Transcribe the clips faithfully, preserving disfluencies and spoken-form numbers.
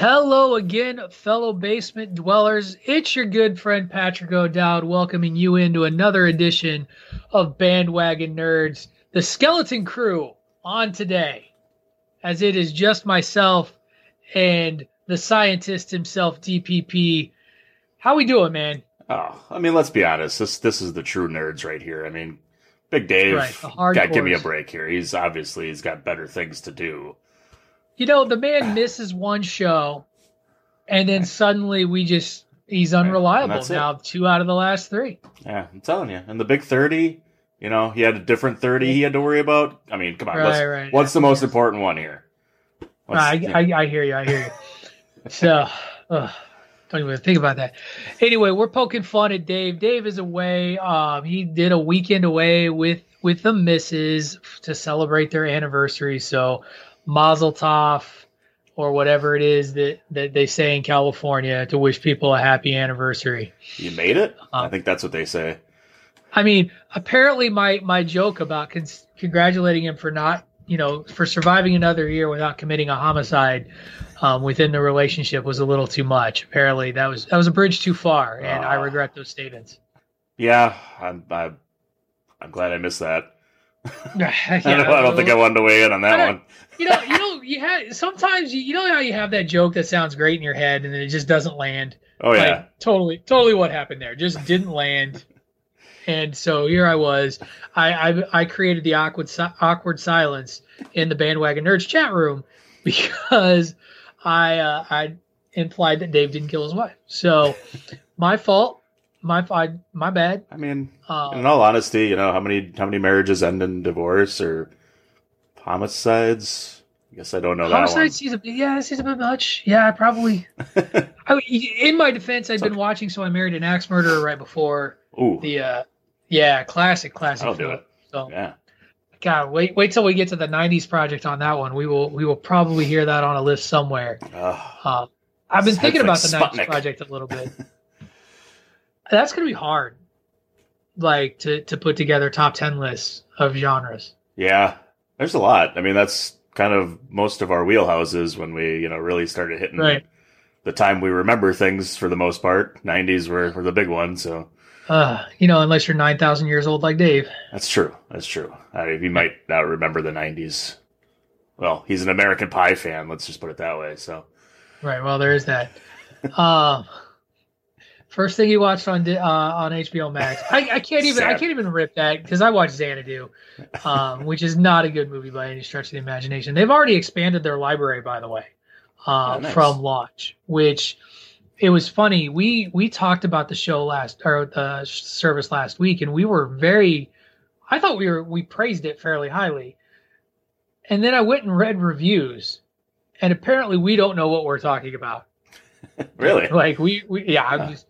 Hello again, fellow basement dwellers. It's your good friend Patrick O'Dowd welcoming you into another edition of Bandwagon Nerds, the skeleton crew on today, as it is just myself and the scientist himself, D P P. How we doing, man? Oh, I mean, let's be honest. This this is the true nerds right here. I mean, Big Dave, right, got give me a break here. He's obviously he's got better things to do. You know, the man misses one show. And then suddenly we just, he's unreliable now, it. two out of the last three. Yeah, I'm telling you. And the big thirty, you know, he had a different thirty he had to worry about. I mean, come on, right, what's, right. what's the most important one here? I, you know? I I hear you, I hear you. So, ugh, don't even think about that. Anyway, we're poking fun at Dave. Dave is away. Um, he did a weekend away with, with the missus to celebrate their anniversary. So, mazel tov, or whatever it is that, that they say in California to wish people a happy anniversary. You made it? Um, I think that's what they say. I mean, apparently my, my joke about con- congratulating him for not, you know, for surviving another year without committing a homicide um, within the relationship was a little too much. Apparently that was, that was a bridge too far, and uh, I regret those statements. Yeah, I'm, I'm, I'm glad I missed that. yeah, I don't, I don't think I wanted to weigh in on that one. You know, you know, you had sometimes you, you know how you have that joke that sounds great in your head and then it just doesn't land. Oh yeah, like, totally, totally. What happened there? Just didn't land. And so here I was. I I, I created the awkward awkward silence in the Bandwagon Nerds chat room because I uh, I implied that Dave didn't kill his wife. So my fault. My my bad. I mean, um, in all honesty, you know, how many how many marriages end in divorce or homicides? I guess I don't know that one. Homicides, yeah, it's a bit much. Yeah, probably. I, in my defense, I'd been watching, so I married an axe murderer right before. Ooh. the, uh, yeah, classic, classic. I'll do it. So, yeah. God, wait, wait till we get to the nineties project on that one. We will, we will probably hear that on a list somewhere. Oh, um, I've been thinking about the nineties project a little bit. That's going to be hard, like to, to put together top ten lists of genres. Yeah, there's a lot. I mean, that's kind of most of our wheelhouses when we, you know, really started hitting right. the time we remember things for the most part. nineties were, were the big one, so. Uh, you know, unless you're nine thousand years old like Dave. That's true. That's true. I mean, you might not remember the nineties. Well, he's an American Pie fan. Let's just put it that way. So, right. Well, there is that. um, first thing you watched on uh, on H B O Max. I, I can't even Sad. I can't even rip that because I watched Xanadu, um, which is not a good movie by any stretch of the imagination. They've already expanded their library, by the way, uh, oh, nice. from launch. Which it was funny. We we talked about the show last or the service last week, and we were very. I thought we were we praised it fairly highly. And then I went and read reviews, and apparently we don't know what we're talking about. Really? Like we, we yeah. Huh. I'm just,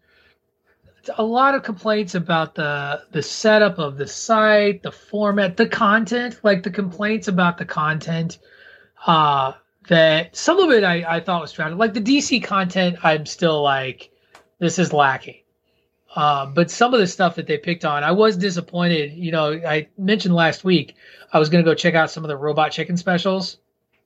it's a lot of complaints about the the setup of the site, the format, the content. Like the complaints about the content. Uh, that some of it I, I thought was founded. Like the D C content, I'm still like, this is lacking. Uh, but some of the stuff that they picked on, I was disappointed. You know, I mentioned last week I was going to go check out some of the Robot Chicken specials.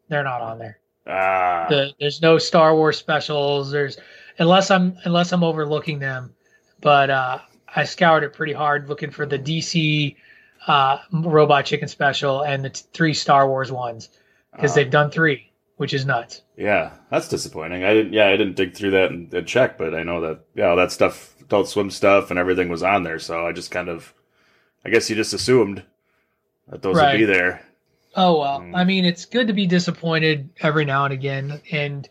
They're not on there. Ah. The, there's no Star Wars specials. There's unless I'm unless I'm overlooking them. But uh, I scoured it pretty hard looking for the D C uh, Robot Chicken special and the t- three Star Wars ones because uh. they've done three. Which is nuts. Yeah, that's disappointing. I didn't. Yeah, I didn't dig through that and, and check, but I know that yeah, all that stuff, Adult Swim stuff, and everything was on there. So I just kind of, I guess you just assumed that those right. would be there. Oh well, mm. I mean, it's good to be disappointed every now and again, and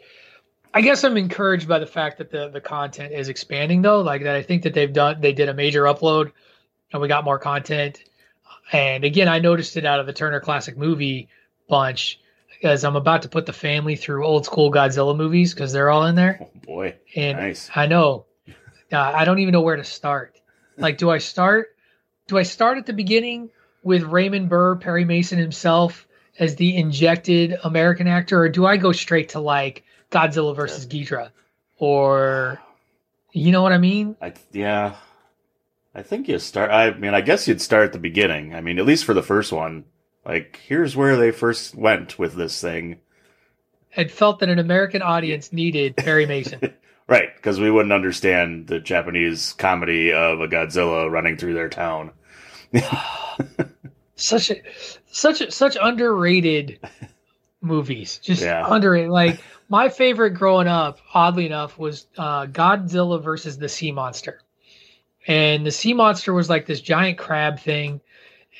I guess I'm encouraged by the fact that the the content is expanding though. Like that, I think that they've done they did a major upload, and we got more content. And again, I noticed it out of the Turner Classic Movie bunch. Because I'm about to put the family through old school Godzilla movies because they're all in there. Oh boy! And nice. I know. Uh, I don't even know where to start. Like, do I start? Do I start at the beginning with Raymond Burr, Perry Mason himself as the injected American actor, or do I go straight to like Godzilla versus Ghidra, or you know what I mean? I, yeah, I think you start. I mean, I guess you'd start at the beginning. I mean, at least for the first one. Like, here's where they first went with this thing. And felt that an American audience needed Perry Mason. Right, because we wouldn't understand the Japanese comedy of a Godzilla running through their town. Such a, such a, such underrated movies. Just yeah. underrated. Like, my favorite growing up, oddly enough, was uh, Godzilla versus the Sea Monster. And the Sea Monster was like this giant crab thing.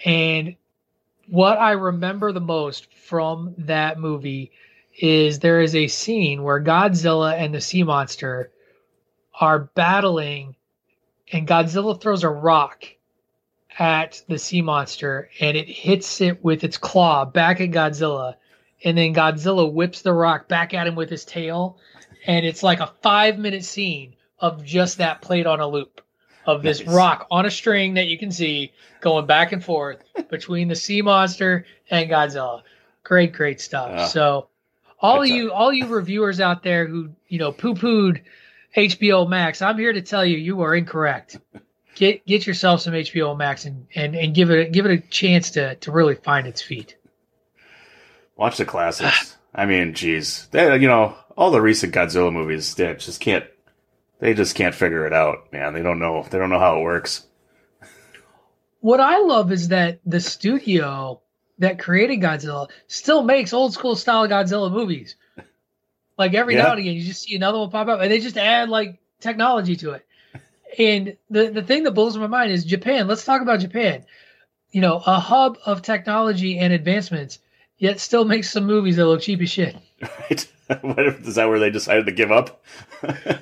And what I remember the most from that movie is there is a scene where Godzilla and the Sea Monster are battling and Godzilla throws a rock at the Sea Monster and it hits it with its claw back at Godzilla. And then Godzilla whips the rock back at him with his tail. And it's like a five minute scene of just that played on a loop. Of this nice. rock on a string that you can see going back and forth between the Sea Monster and Godzilla. Great, great stuff. Uh, so all you, all you reviewers out there who, you know, poo-pooed H B O Max, I'm here to tell you, you are incorrect. Get get yourself some H B O Max and, and, and give it a, give it a chance to, to really find its feet. Watch the classics. I mean, geez, they, you know, all the recent Godzilla movies, they just can't. They just can't figure it out, man. They don't know. They don't know how it works. What I love is that the studio that created Godzilla still makes old school style Godzilla movies. Like every yeah. now and again, you just see another one pop up, and they just add like technology to it. And the the thing that blows my mind is Japan. Let's talk about Japan. You know, a hub of technology and advancements, yet still makes some movies that look cheap as shit. Right. What if, is that where they decided to give up?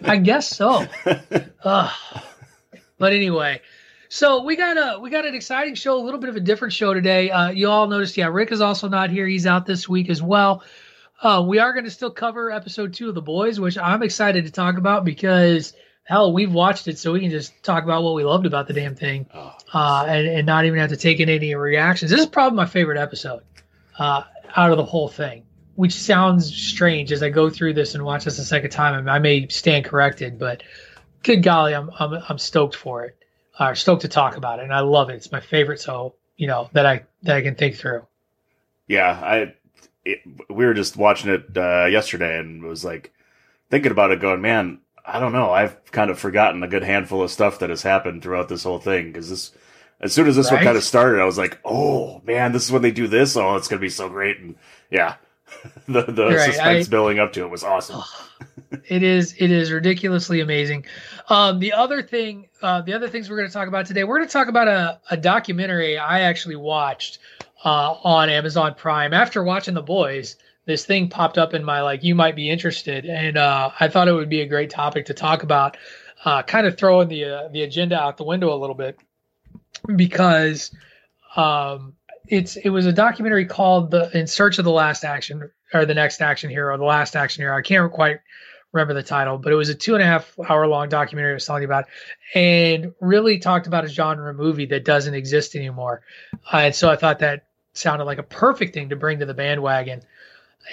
I guess so. Uh, but anyway, so we got a we got an exciting show, a little bit of a different show today. Uh, you all noticed, yeah, Rick is also not here. He's out this week as well. Uh, we are going to still cover episode two of The Boys, which I'm excited to talk about because, hell, we've watched it, so we can just talk about what we loved about the damn thing oh, uh, and, and not even have to take in any reactions. This is probably my favorite episode uh, out of the whole thing. Which sounds strange as I go through this and watch this a second time. I may stand corrected, but good golly, I'm I'm I'm stoked for it. I'm uh, stoked to talk about it, and I love it. It's my favorite, so you know that I that I can think through. Yeah, I it, we were just watching it uh, yesterday, and was like thinking about it, going, man, I don't know. I've kind of forgotten a good handful of stuff that has happened throughout this whole thing because this. As soon as this right? one kind of started, I was like, "Oh man, this is when they do this. Oh, it's gonna be so great!" And yeah, the the right. suspense I, building up to it was awesome. It is. It is ridiculously amazing. Um, the other thing, uh, the other things we're going to talk about today, we're going to talk about a, a documentary I actually watched uh, on Amazon Prime after watching The Boys. This thing popped up in my like, you might be interested, and uh, I thought it would be a great topic to talk about. Uh, kind of throwing the uh, the agenda out the window a little bit. Because um, it's it was a documentary called "The In Search of the Last Action" or "The Next Action Hero," or "The Last Action Hero." I can't quite remember the title, but it was a two and a half hour long documentary I was telling you about, and really talked about a genre movie that doesn't exist anymore. Uh, and so I thought that sounded like a perfect thing to bring to the bandwagon.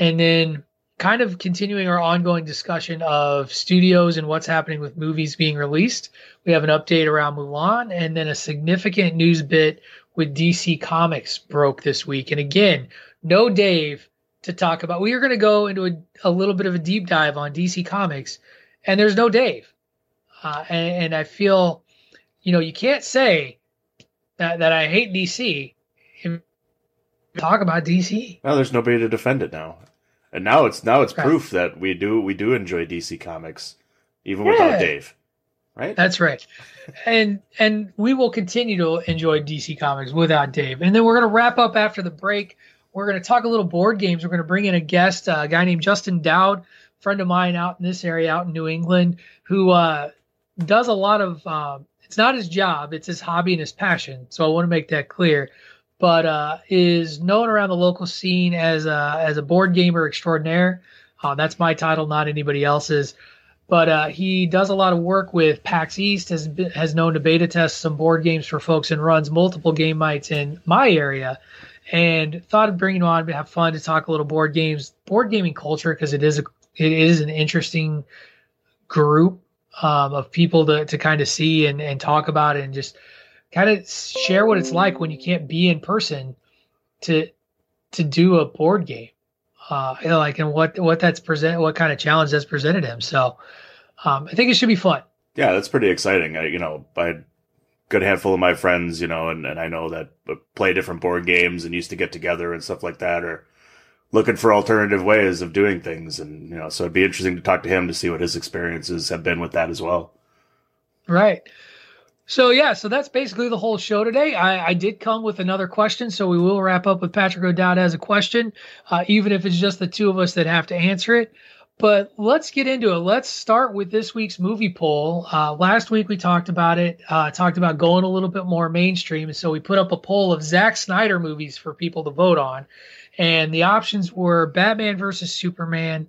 And then, kind of continuing our ongoing discussion of studios and what's happening with movies being released, we have an update around Mulan, and then a significant news bit with D C Comics broke this week. And again, no Dave to talk about. We are going to go into a, a little bit of a deep dive on D C Comics, and there's no Dave. Uh, and, and I feel, you know, you can't say that, that I hate D C and talk about D C. Well, there's nobody to defend it now. And now it's now it's right. proof that we do we do enjoy D C Comics, even yeah. without Dave, right? That's right. and and we will continue to enjoy D C Comics without Dave. And then we're going to wrap up after the break. We're going to talk a little board games. We're going to bring in a guest, uh, a guy named Justin Dowd, friend of mine out in this area, out in New England, who uh, does a lot of. Um, it's not his job; it's his hobby and his passion. So I want to make that clear. But uh, is known around the local scene as a, as a board gamer extraordinaire. Uh, that's my title, not anybody else's. But uh, he does a lot of work with PAX East, has been, has known to beta test some board games for folks, and runs multiple game nights in my area. And thought of bringing him on to have fun to talk a little board games, board gaming culture, because it is a, it is an interesting group um, of people to to kind of see and, and talk about and just kind of share what it's like when you can't be in person to to do a board game, uh, you know, like and what what that's present, what kind of challenge that's presented him. So um, I think it should be fun. Yeah, that's pretty exciting. I, you know, I had a good handful of my friends, you know, and, and I know that play different board games and used to get together and stuff like that, or looking for alternative ways of doing things. And you know, so it'd be interesting to talk to him to see what his experiences have been with that as well. Right. So, yeah, so that's basically the whole show today. I, I did come with another question, so we will wrap up with Patrick O'Dowd as a question, uh, even if it's just the two of us that have to answer it. But let's get into it. Let's start with this week's movie poll. Uh, last week we talked about it, uh, talked about going a little bit more mainstream, and so we put up a poll of Zack Snyder movies for people to vote on. And the options were Batman versus Superman,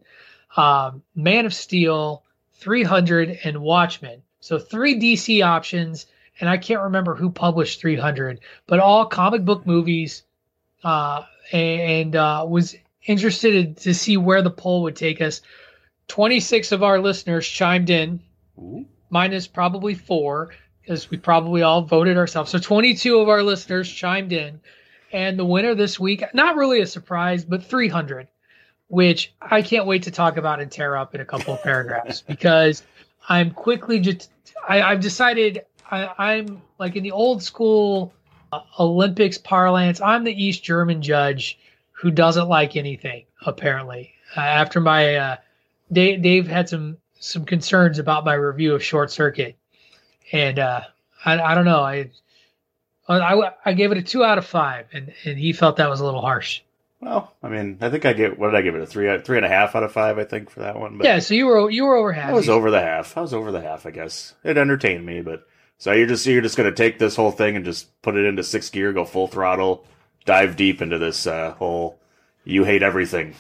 um, Man of Steel, three hundred, and Watchmen. So three D C options, and I can't remember who published three hundred, but all comic book movies, uh, and uh, was interested to see where the poll would take us. twenty-six of our listeners chimed in, Ooh. minus probably four, because we probably all voted ourselves. So twenty-two of our listeners chimed in, and the winner this week, not really a surprise, but three hundred, which I can't wait to talk about and tear up in a couple of paragraphs, because I'm quickly just, I, I've decided I, I'm like in the old school uh, Olympics parlance, I'm the East German judge who doesn't like anything, apparently. Uh, after my, uh, Dave, Dave had some, some concerns about my review of Short Circuit. And uh, I, I don't know, I, I, I gave it a two out of five, and, and he felt that was a little harsh. Well, I mean, I think I get, what did I give it? A three, three and a half out of five, I think, for that one. But yeah, so you were you were over half. I was over the half. I was over the half, I guess. It entertained me, but so you're just you're just gonna take this whole thing and just put it into sixth gear, go full throttle, dive deep into this uh, whole you hate everything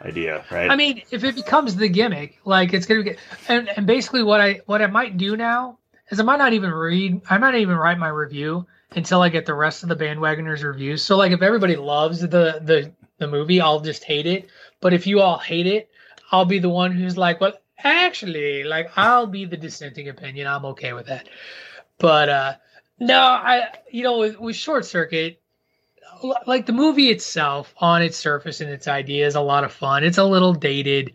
idea, right? I mean, if it becomes the gimmick, like it's gonna be, and and basically what I what I might do now is I might not even read, I might not even write my review until I get the rest of the bandwagoners reviews. So like if everybody loves the, the, the movie, I'll just hate it. But if you all hate it, I'll be the one who's like, what? actually, like, I'll be the dissenting opinion. I'm okay with that. But uh, no, I, you know, with, with Short Circuit, like, the movie itself on its surface and its idea is a lot of fun. It's a little dated.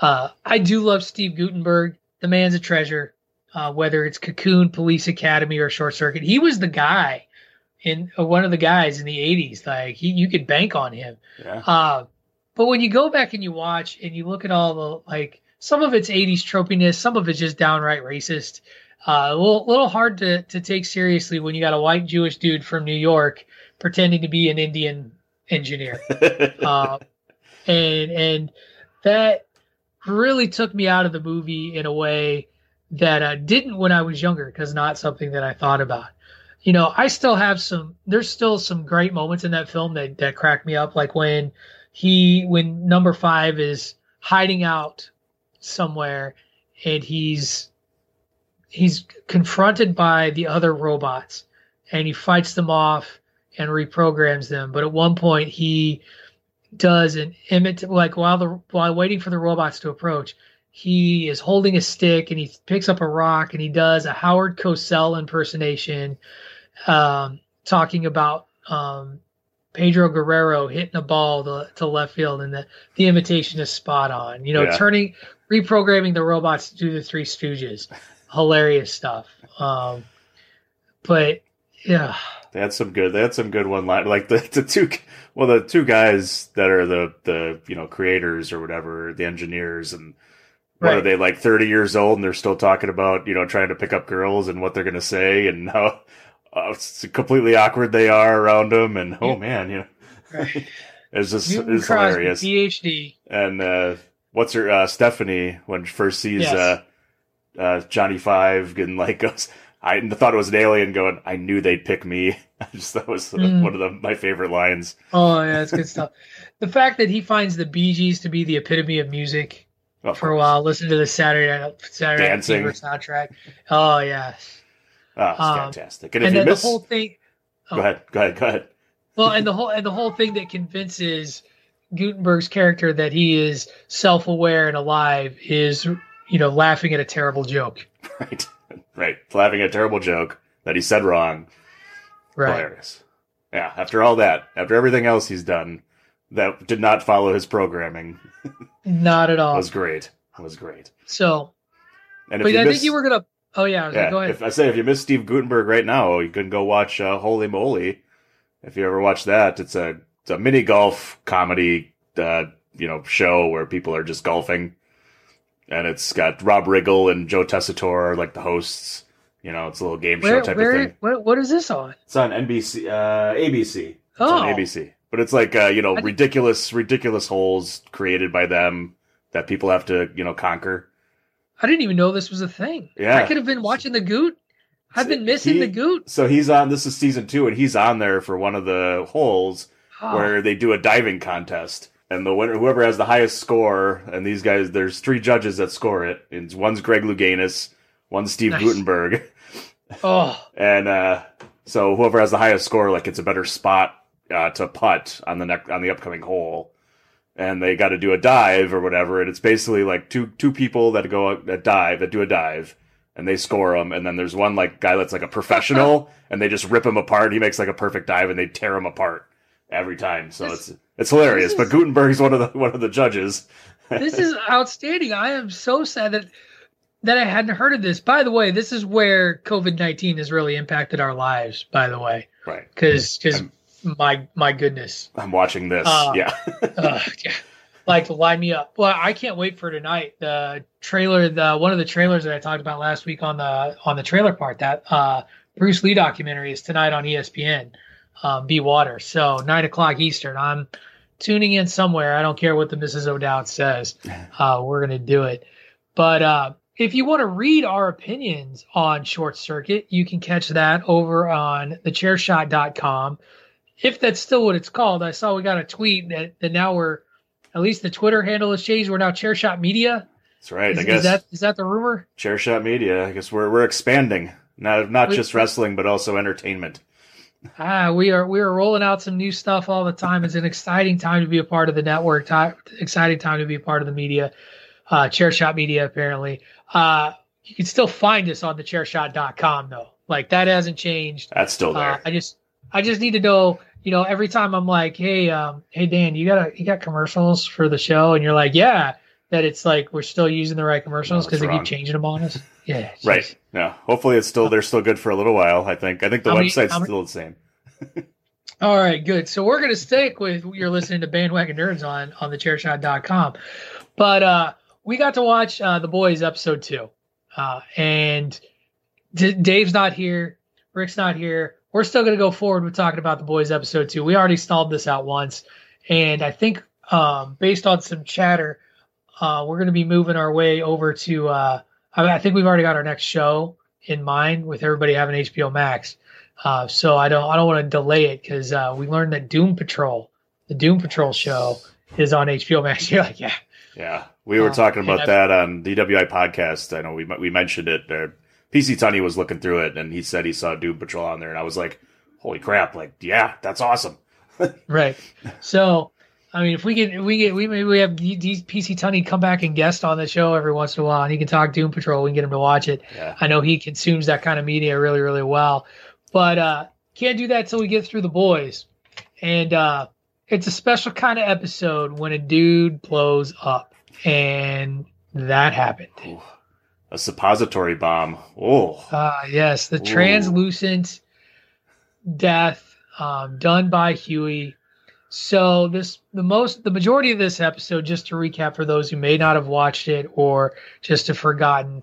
Uh, I do love Steve Guttenberg. The man's a treasure, uh, whether it's Cocoon, Police Academy, or Short Circuit. He was the guy in uh, one of the guys in the eighties. Like, he, you could bank on him. Yeah. Uh, but when you go back and you watch and you look at all the, like, some of it's eighties tropiness, some of it's just downright racist. Uh, a little, little hard to, to take seriously when you got a white Jewish dude from New York pretending to be an Indian engineer. uh, and and that really took me out of the movie in a way that I didn't when I was younger, because not something that I thought about. You know, I still have some, there's still some great moments in that film that, that cracked me up. Like when he, when number five is hiding out somewhere and he's, he's confronted by the other robots and he fights them off and reprograms them. But at one point he does an imit, like while the, while waiting for the robots to approach, he is holding a stick and he picks up a rock and he does a Howard Cosell impersonation, um, talking about um, Pedro Guerrero hitting a ball to, to left field. And the, the imitation is spot on, you know, yeah. turning, reprogramming the robots to do the Three Stooges. Hilarious stuff. Um, but yeah, that's some good, that's some good one line. Like the, the two, well, the two guys that are the, the, you know, creators or whatever, the engineers and, What right. are they, like thirty years old and they're still talking about, you know, trying to pick up girls and what they're going to say and how uh, completely awkward they are around them. And, oh, yeah. man, you know, right. it's just it's hilarious. PhD. And uh, what's her, uh, Stephanie, when she first sees yes. uh, uh, Johnny Five getting like, goes, I thought it was an alien going, I knew they'd pick me. I just That was mm. one of the, my favorite lines. Oh, yeah, that's good stuff. The fact that he finds the Bee Gees to be the epitome of music. Well, for a while, listen to the Saturday Night Saturday Night Fever soundtrack. Oh yeah, oh, it's um, fantastic! And, and if you miss the whole thing, oh. go ahead, go ahead, go ahead. Well, and the whole and the whole thing that convinces Gutenberg's character that he is self-aware and alive is, you know, laughing at a terrible joke. Right, right, laughing at a terrible joke that he said wrong. Right. Hilarious. Yeah. After all that, after everything else he's done. That did not follow his programming. Not at all. It was great. It was great. So, and if but you I miss, think you were going to... Oh, yeah. I was yeah like, go ahead. If I say, if you miss Steve Guttenberg right now, you can go watch uh, Holy Moly. If you ever watch that, it's a, it's a mini-golf comedy uh, you know, show where people are just golfing. And it's got Rob Riggle and Joe Tessitore, like the hosts. You know, it's a little game where, show type where, of thing. Where, what is this on? It's on N B C, uh, A B C. It's oh. on A B C. But it's like, uh, you know, ridiculous, ridiculous holes created by them that people have to, you know, conquer. I didn't even know this was a thing. Yeah. I could have been watching the Goot. I've been missing he, the Goot. So he's on, this is season two, and he's on there for one of the holes oh. where they do a diving contest. And the winner, whoever has the highest score, and these guys, there's three judges that score it. And one's Greg Louganis, one's Steve nice. Guttenberg. Oh. And uh, so whoever has the highest score, like, it's a better spot. Uh, to putt on the next on the upcoming hole, and they got to do a dive or whatever. And it's basically like two two people that go that dive that do a dive, and they score them. And then there's one like guy that's like a professional, and they just rip him apart. He makes like a perfect dive, and they tear him apart every time. So this, it's it's hilarious. Is, but Gutenberg's one of the one of the judges. This is outstanding. I am so sad that that I hadn't heard of this. By the way, this is where COVID nineteen has really impacted our lives. By the way, right? Because because. My my goodness. I'm watching this. Uh, yeah. uh, yeah. Like, line me up. Well, I can't wait for tonight. The trailer, the one of the trailers that I talked about last week on the on the trailer part, that uh, Bruce Lee documentary is tonight on E S P N, um, Be Water. So nine o'clock Eastern. I'm tuning in somewhere. I don't care what the Missus O'Dowd says. Uh, we're going to do it. But uh, if you want to read our opinions on Short Circuit, you can catch that over on the chair shot dot com. If that's still what it's called. I saw we got a tweet that, that now we're, at least the Twitter handle has changed. We're now Chairshot Media. That's right. Is, I guess is that is that the rumor? Chairshot Media. I guess we're we're expanding. Not not we, just wrestling, but also entertainment. Ah, we are we are rolling out some new stuff all the time. It's an exciting time to be a part of the network. Time, exciting time to be a part of the media. uh, Chairshot Media, apparently. Uh, you can still find us on the chairshot dot com though. Like that hasn't changed. That's still there. Uh, I just, I just need to know, you know, every time I'm like, Hey, um, Hey Dan, you got a, you got commercials for the show. And you're like, yeah, that it's like, we're still using the right commercials because no, they wrong. keep changing them on us. Yeah. Right. Just, yeah. Hopefully it's still, they're still good for a little while. I think, I think the I'm website's I'm, still the same. All right, good. So we're going to stick with you're listening to Bandwagon Nerds on, on the chairshot dot com. But uh, we got to watch uh, The Boys episode two. Uh, and D- Dave's not here. Rick's not here. We're still going to go forward with talking about The Boys episode two. We already stalled this out once. And I think um, based on some chatter, uh, we're going to be moving our way over to, uh, I, I think we've already got our next show in mind with everybody having H B O Max. Uh, so I don't I don't want to delay it because uh, we learned that Doom Patrol, the Doom Patrol show, is on H B O Max. You're like, yeah, yeah. We were um, talking about that on the D W I podcast. I know we we mentioned it. Or P C Tunney was looking through it and he said he saw Doom Patrol on there, and I was like, holy crap! Like, yeah, that's awesome. Right. So I mean, if we get we get we maybe we have P C Tunney come back and guest on the show every once in a while, and he can talk Doom Patrol. We can get him to watch it. Yeah. I know he consumes that kind of media really really well. But uh, can't do that till we get through The Boys. And uh, it's a special kind of episode when a dude blows up. And that happened. Ooh, a suppository bomb. Oh. Uh, yes, the Ooh. translucent death um, done by Huey. So this the most the majority of this episode, just to recap for those who may not have watched it or just have forgotten,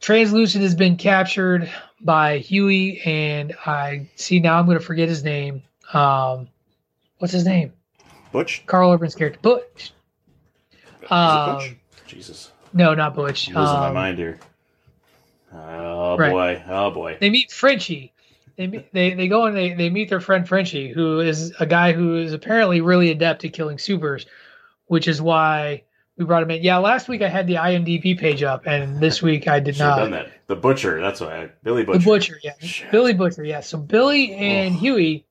Translucent has been captured by Huey, and I see now I'm going to forget his name. Um, what's his name? Butch? Carl Urban's character. Butch. Um, Butch? Jesus. No, not Butch. I'm losing um, my mind here. Oh, right. boy. Oh, boy. They meet Frenchie. They meet, they, they go and they, they meet their friend Frenchie, who is a guy who is apparently really adept at killing supers, which is why... we brought him in. Yeah, last week I had the I M D B page up, and this week I did not. Done that. The Butcher, that's why. I, Billy Butcher. The Butcher, yeah. Shit. Billy Butcher, yeah. So Billy and oh. Huey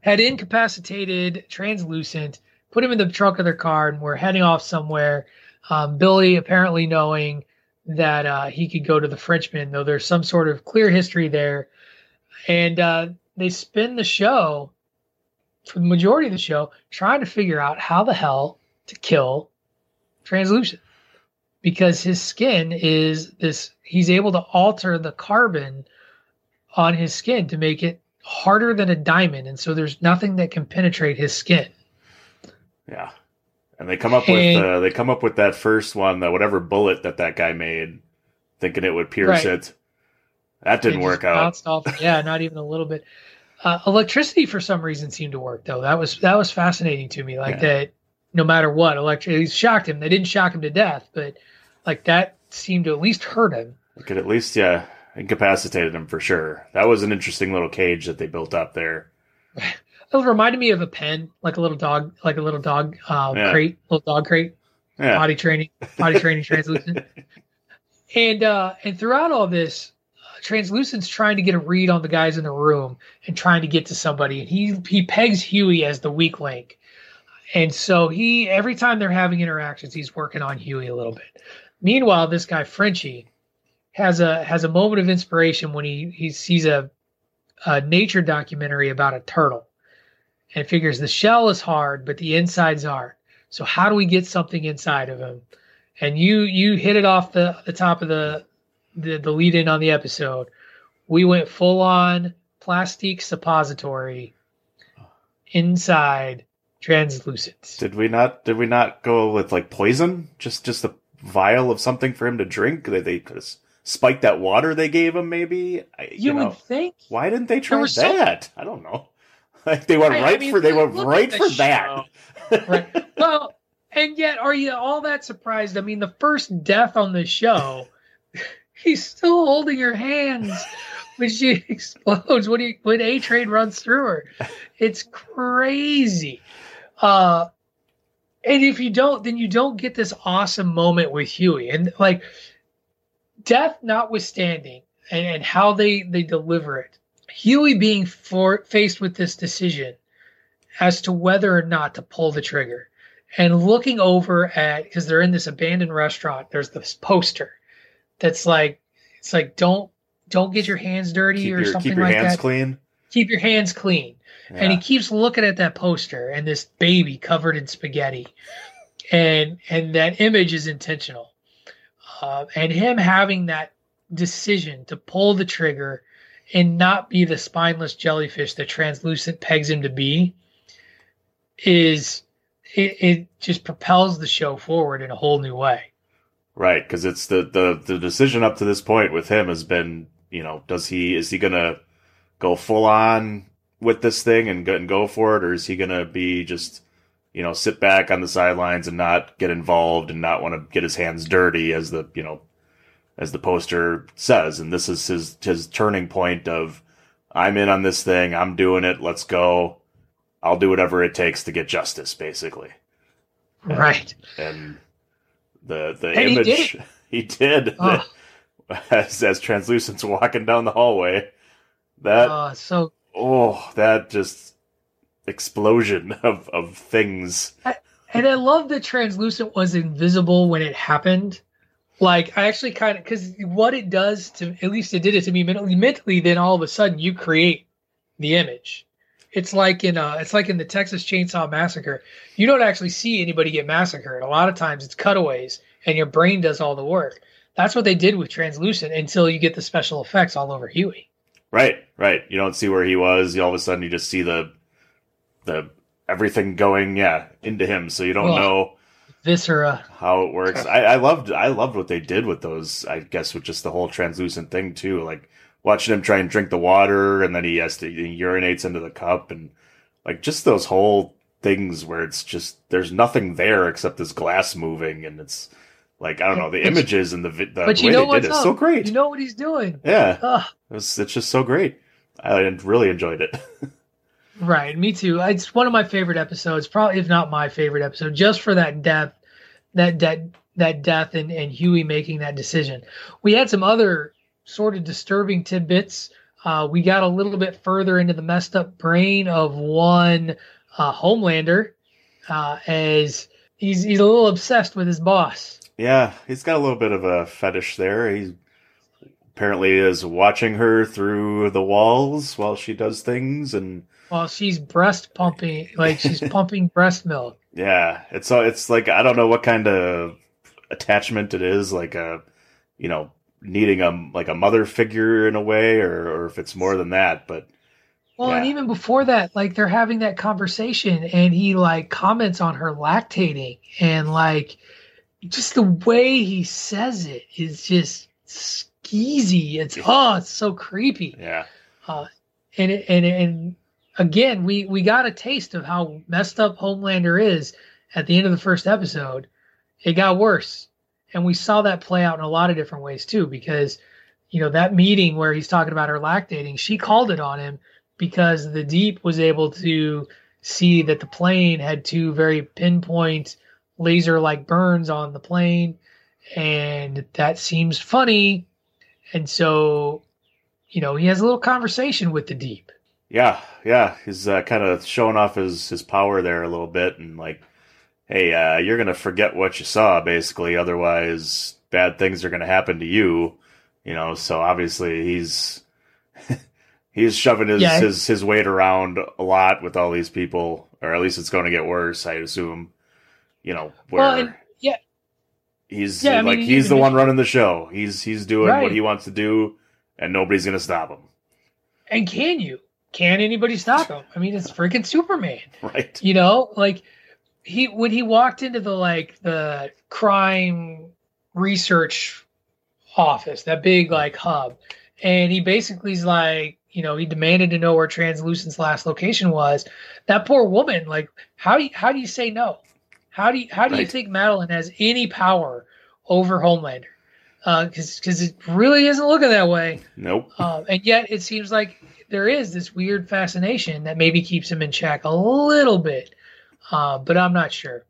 had incapacitated Translucent, put him in the trunk of their car, and were heading off somewhere. Um, Billy apparently knowing that uh, he could go to the Frenchman, though there's some sort of clear history there. And uh, they spin the show, for the majority of the show, trying to figure out how the hell to kill Translucent, because his skin is this, he's able to alter the carbon on his skin to make it harder than a diamond. And so there's nothing that can penetrate his skin. Yeah. And they come up and, with, uh, they come up with that first one, that whatever bullet that that guy made, thinking it would pierce right. it. That didn't work out. Off. Yeah. Not even a little bit. Uh, electricity for some reason seemed to work though. That was, that was fascinating to me. Like yeah. that, no matter what, electricity shocked him. They didn't shock him to death, but like that seemed to at least hurt him. It could at least, yeah, incapacitated him for sure. That was an interesting little cage that they built up there. It reminded me of a pen, like a little dog, like a little dog uh, yeah. crate, little dog crate, yeah. potty training, potty training Translucent. And, uh, and throughout all this, uh, Translucent's trying to get a read on the guys in the room and trying to get to somebody. And he, he pegs Huey as the weak link. And so he, every time they're having interactions, he's working on Huey a little bit. Meanwhile, this guy Frenchie has a has a moment of inspiration when he he sees a, a nature documentary about a turtle, and figures the shell is hard, but the insides aren't. So how do we get something inside of him? And you you hit it off the, the top of the the, the lead in on the episode. We went full on plastic suppository inside Translucent. Did we not? Did we not go with like poison? Just, just a vial of something for him to drink. They, they could have spiked that water they gave him. Maybe I, you, you know, would think. Why didn't they try that? So... I don't know. Like they went I, right I mean, for they went right the for show. that. Right. Well, and yet, are you all that surprised? I mean, the first death on the show, he's still holding her hands. When she explodes, when he, when A-Train runs through her, it's crazy. Uh, and if you don't, then you don't get this awesome moment with Huey. And like death notwithstanding and, and how they, they deliver it, Huey being for, faced with this decision as to whether or not to pull the trigger. and looking over at, because they're in this abandoned restaurant, there's this poster that's like, it's like, don't don't get your hands dirty keep or your, something like that. Keep your hands that. clean. Keep your hands clean. Yeah. And he keeps looking at that poster and this baby covered in spaghetti. And and that image is intentional. Uh, and him having that decision to pull the trigger and not be the spineless jellyfish that Translucent pegs him to be is it, it just propels the show forward in a whole new way. Right, because it's the, the the decision up to this point with him has been, you know, does he is he gonna go full on with this thing and go, and go for it, or is he gonna be just, you know, sit back on the sidelines and not get involved and not want to get his hands dirty, as the you know as the poster says. And this is his his turning point of, I'm in on this thing, I'm doing it, let's go, I'll do whatever it takes to get justice, basically. And, right. And the the and image he did. He did oh. that, as as Translucent's walking down the hallway. That oh, so oh that just. explosion of, of things. I, and I love that Translucent was invisible when it happened. Like, I actually kind of, because what it does to, at least it did it to me mentally, mentally, then all of a sudden you create the image. It's like in uh it's like in the Texas Chainsaw Massacre. You don't actually see anybody get massacred. A lot of times it's cutaways and your brain does all the work. That's what they did with Translucent until you get the special effects all over Huey. Right, right. You don't see where he was. All of a sudden you just see the The everything going, yeah, into him, so you don't oh, know viscera how it works. I, I loved, I loved what they did with those. I guess with just the whole Translucent thing too, like watching him try and drink the water, and then he has to he urinates into the cup, and like just those whole things where it's just there's nothing there except this glass moving, and it's like I don't know the but images you, and the the way you know they did it, so great. You know what he's doing, yeah. Ugh. It was, it's just so great. I really enjoyed it. Right, me too. It's one of my favorite episodes, probably if not my favorite episode, just for that death, that that that death, and, and Huey making that decision. We had some other sort of disturbing tidbits. Uh, we got a little bit further into the messed up brain of one uh, Homelander, uh, as he's he's a little obsessed with his boss. Yeah, he's got a little bit of a fetish there. He apparently is watching her through the walls while she does things and. Well, she's breast pumping, like she's pumping breast milk. Yeah, it's it's like I don't know what kind of attachment it is, like a, you know, needing a like a mother figure in a way, or, or if it's more than that. But well, yeah. And even before that, like they're having that conversation, and he like comments on her lactating, and like just the way he says it is just skeezy. It's oh, it's so creepy. Yeah, uh, and and and. Again, we, we got a taste of how messed up Homelander is at the end of the first episode. It got worse. And we saw that play out in a lot of different ways, too, because, you know, that meeting where he's talking about her lactating, she called it on him because the Deep was able to see that the plane had two very pinpoint laser-like burns on the plane. And that seems funny. And so, you know, he has a little conversation with the Deep. Yeah, yeah, he's uh, kind of showing off his, his power there a little bit, and like, hey, uh, you're going to forget what you saw, basically, otherwise bad things are going to happen to you, you know, so obviously he's he's shoving his, yeah. his, his weight around a lot with all these people, or at least it's going to get worse, I assume, you know, where well, and, yeah. he's yeah, like, I mean, he's the one running the show, he's, he's doing right. what he wants to do, and nobody's going to stop him. And can you? Can anybody stop him? I mean, it's freaking Superman, right? You know, like he when he walked into the like the crime research office, that big like hub, and he basically's like, you know, he demanded to know where Translucent's last location was. That poor woman, like, how do you, how do you say no? How do you, how do right. you think Madeline has any power over Homelander? Because uh, because it really isn't looking that way. Nope. Um, and yet it seems like there is this weird fascination that maybe keeps him in check a little bit, uh, but I'm not sure.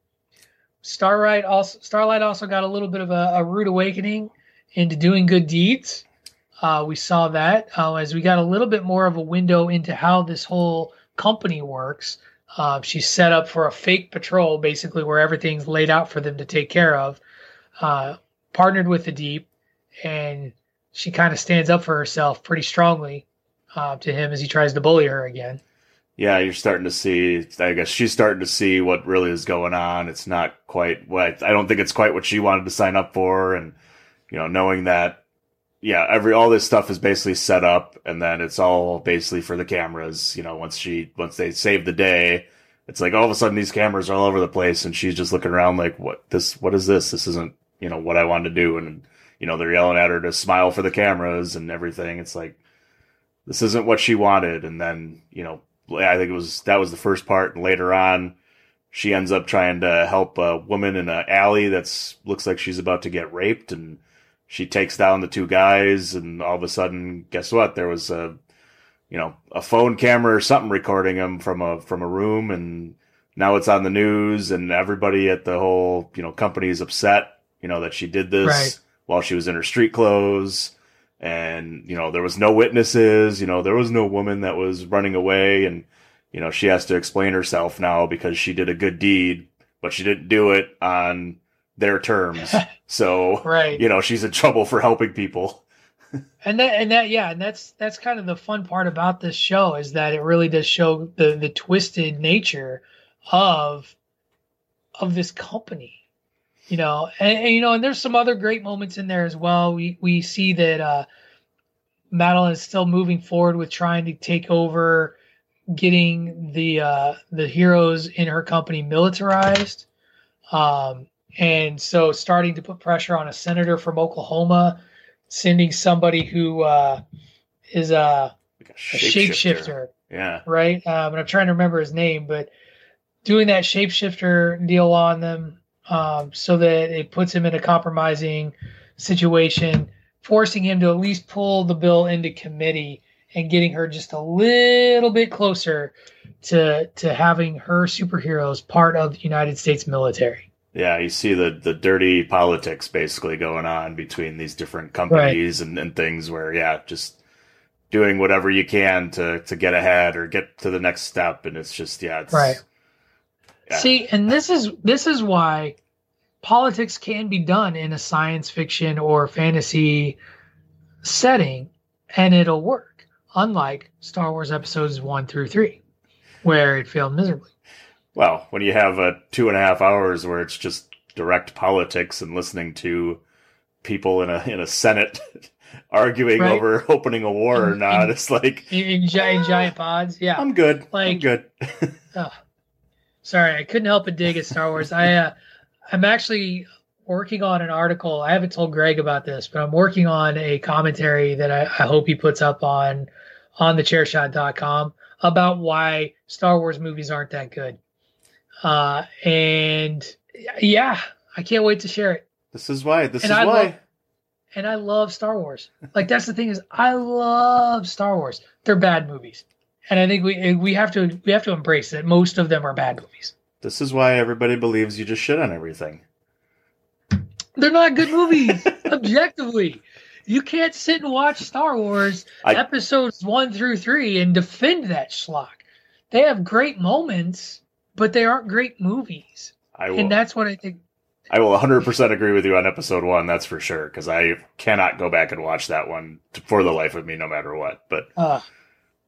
Starlight also Starlight also got a little bit of a, a rude awakening into doing good deeds. Uh, we saw that uh, as we got a little bit more of a window into how this whole company works. Um, she's set up for a fake patrol, basically, where everything's laid out for them to take care of. Uh, partnered with the Deep, and she kind of stands up for herself pretty strongly uh, to him as he tries to bully her again. Yeah, you're starting to see, I guess she's starting to see what really is going on. It's not quite what, I don't think it's quite what she wanted to sign up for. And, you know, knowing that, yeah, every, all this stuff is basically set up, and then it's all basically for the cameras. You know, once she, once they save the day, it's like all of a sudden these cameras are all over the place, and she's just looking around like, what this, what is this? This isn't, you know, what I wanted to do. And, you know, they're yelling at her to smile for the cameras and everything. It's like, this isn't what she wanted. And then, you know, I think it was, that was the first part. And later on, she ends up trying to help a woman in an alley that's looks like she's about to get raped. And she takes down the two guys. And all of a sudden, guess what? There was a, you know, a phone camera or something recording them from a, from a room. And now it's on the news, and everybody at the whole, you know, company is upset, you know, that she did this. Right. While she was in her street clothes, and, you know, there was no witnesses, you know, there was no woman that was running away, and, you know, she has to explain herself now because she did a good deed, but she didn't do it on their terms. So, right. You know, she's in trouble for helping people. and that, and that, yeah. And that's, that's kind of the fun part about this show, is that it really does show the, the twisted nature of, of this company. You know, and, and you know, and there's some other great moments in there as well. We we see that uh, Madeline is still moving forward with trying to take over, getting the uh, the heroes in her company militarized, um, and so starting to put pressure on a senator from Oklahoma, sending somebody who uh, is a, like a shapeshifter. A shapeshifter, yeah, right. Um, and I'm trying to remember his name, but doing that shapeshifter deal on them. Um, so that it puts him in a compromising situation, forcing him to at least pull the bill into committee and getting her just a little bit closer to to having her superheroes part of the United States military. Yeah, you see the, the dirty politics basically going on between these different companies, right. and, and things where, yeah, just doing whatever you can to, to get ahead or get to the next step. And it's just, yeah, it's... Right. Yeah. See, and this is this is why politics can be done in a science fiction or fantasy setting, and it'll work. Unlike Star Wars episodes one through three, where it failed miserably. Well, when you have a two and a half hours where it's just direct politics and listening to people in a in a Senate arguing right. over opening a war in, or not, in, it's like in, in giant, ah, giant pods. Yeah, I'm good. Like, I'm good. uh, Sorry, I couldn't help but dig at Star Wars. I, uh, I'm actually working on an article. I haven't told Greg about this, but I'm working on a commentary that I, I hope he puts up on on the chairshot dot com about why Star Wars movies aren't that good. Uh, and yeah, I can't wait to share it. This is why. This and is I why. Love, and I love Star Wars. Like, that's the thing, is I love Star Wars. They're bad movies. And I think we we have to we have to embrace that most of them are bad movies. This is why everybody believes you just shit on everything. They're not good movies, objectively. You can't sit and watch Star Wars I, episodes one through three and defend that schlock. They have great moments, but they aren't great movies. I will, and that's what I think. I will one hundred percent agree with you on episode one. That's for sure, because I cannot go back and watch that one for the life of me, no matter what. But. Uh,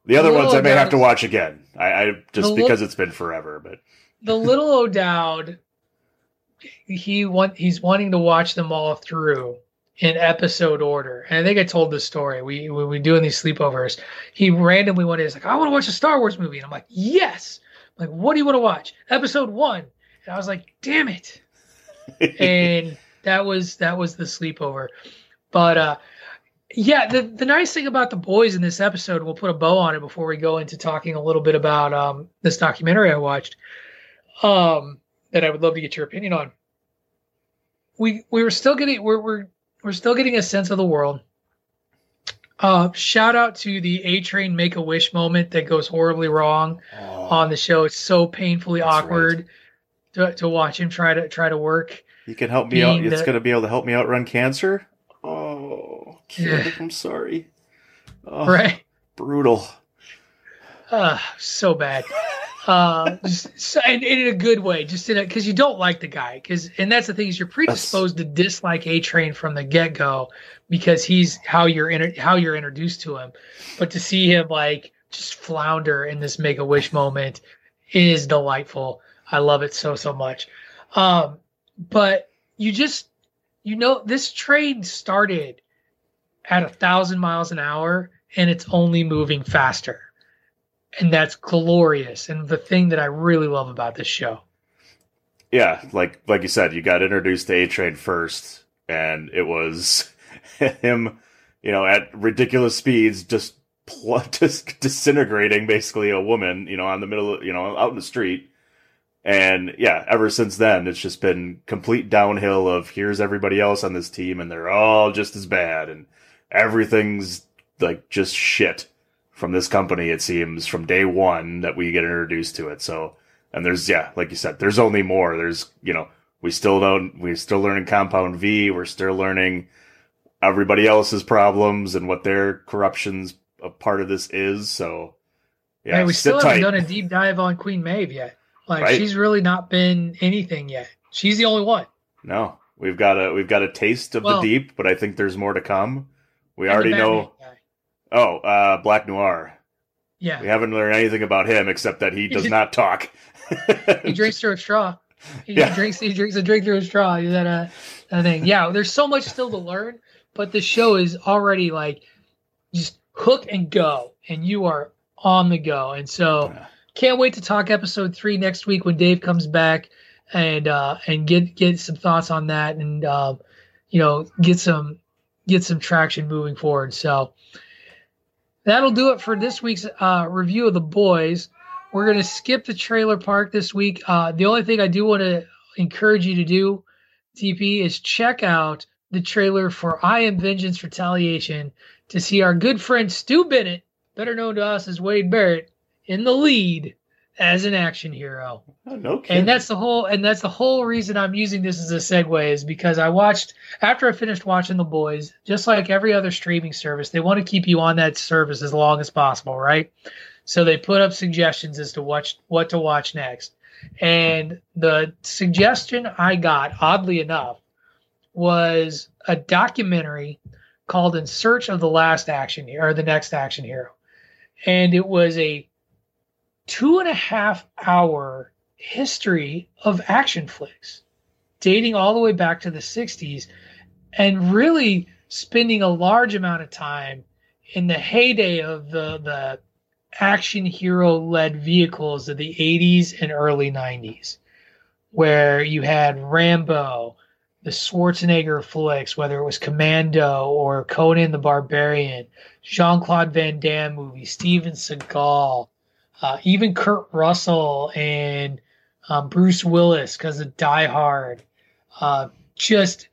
The other the ones I may O'Dowd have to watch again. I, I just little, because it's been forever, but the little O'Dowd, he want he's wanting to watch them all through in episode order. And I think I told this story. We when we doing these sleepovers, he randomly one day is like, "I want to watch a Star Wars movie," and I'm like, "Yes!" I'm like, "What do you want to watch?" Episode one, and I was like, "Damn it!" And that was that was the sleepover, but. uh Yeah, the, the nice thing about The Boys in this episode, we'll put a bow on it before we go into talking a little bit about um, this documentary I watched um, that I would love to get your opinion on. We we were still getting we're we're we're still getting a sense of the world. Uh, shout out to the A-Train Make-A-Wish moment that goes horribly wrong oh, on the show. It's so painfully awkward right. to to watch him try to try to work. You can help me out. It's going to be able to help me outrun cancer. Oh, kid, I'm sorry. Oh, right. Brutal. Uh, so bad. Uh, just, in, in a good way, just in it because you don't like the guy. Because and that's the thing is you're predisposed that's... to dislike A-Train from the get go because he's how you're inter- how you're introduced to him. But to see him like just flounder in this Make a Wish moment is delightful. I love it so so much. Um, but you just you know this train started at a thousand miles an hour and it's only moving faster. And that's glorious. And the thing that I really love about this show. Yeah. Like, like you said, you got introduced to A-Train first and it was him, you know, at ridiculous speeds, just, pl- just disintegrating basically a woman, you know, on the middle of, you know, out in the street. And yeah, ever since then, it's just been complete downhill of here's everybody else on this team and they're all just as bad. And everything's like just shit from this company, it seems, from day one that we get introduced to it. So, and there's, yeah, like you said, there's only more. There's, you know, we still don't, we're still learning Compound V. We're still learning everybody else's problems and what their corruption's a part of this is. So, yeah. Hey, we still haven't tight. done a deep dive on Queen Maeve yet. Like, right? She's really not been anything yet. She's the only one. No, we've got a, we've got a taste of well, the Deep, but I think there's more to come. We already know. Guy. Oh, uh, Black Noir. Yeah. We haven't learned anything about him except that he does not talk. He drinks through a straw. He yeah. drinks He drinks a drink through a straw. Is that a, a thing? Yeah, there's so much still to learn, but the show is already like just hook and go, and you are on the go. And so can't wait to talk episode three next week when Dave comes back and uh, and get, get some thoughts on that and, uh, you know, get some get some traction moving forward. So that'll do it for this week's uh, review of The Boys. We're going to skip the trailer park this week. Uh, the only thing I do want to encourage you to do, T P, is check out the trailer for I Am Vengeance Retaliation to see our good friend Stu Bennett, better known to us as Wade Barrett, in the lead as an action hero. Oh, no kidding. And that's the whole, and that's the whole reason I'm using this as a segue is because I watched, after I finished watching The Boys, just like every other streaming service, they want to keep you on that service as long as possible, right? So they put up suggestions as to what, what to watch next. And the suggestion I got, oddly enough, was a documentary called In Search of the Last Action Hero, or The Next Action Hero. And it was a two and a half hour history of action flicks dating all the way back to the sixties and really spending a large amount of time in the heyday of the, the action hero led vehicles of the eighties and early nineties, where you had Rambo, the Schwarzenegger flicks, whether it was Commando or Conan the Barbarian, Jean-Claude Van Damme movies, Steven Seagal, Uh, even Kurt Russell and um, Bruce Willis because of Die Hard. Uh, just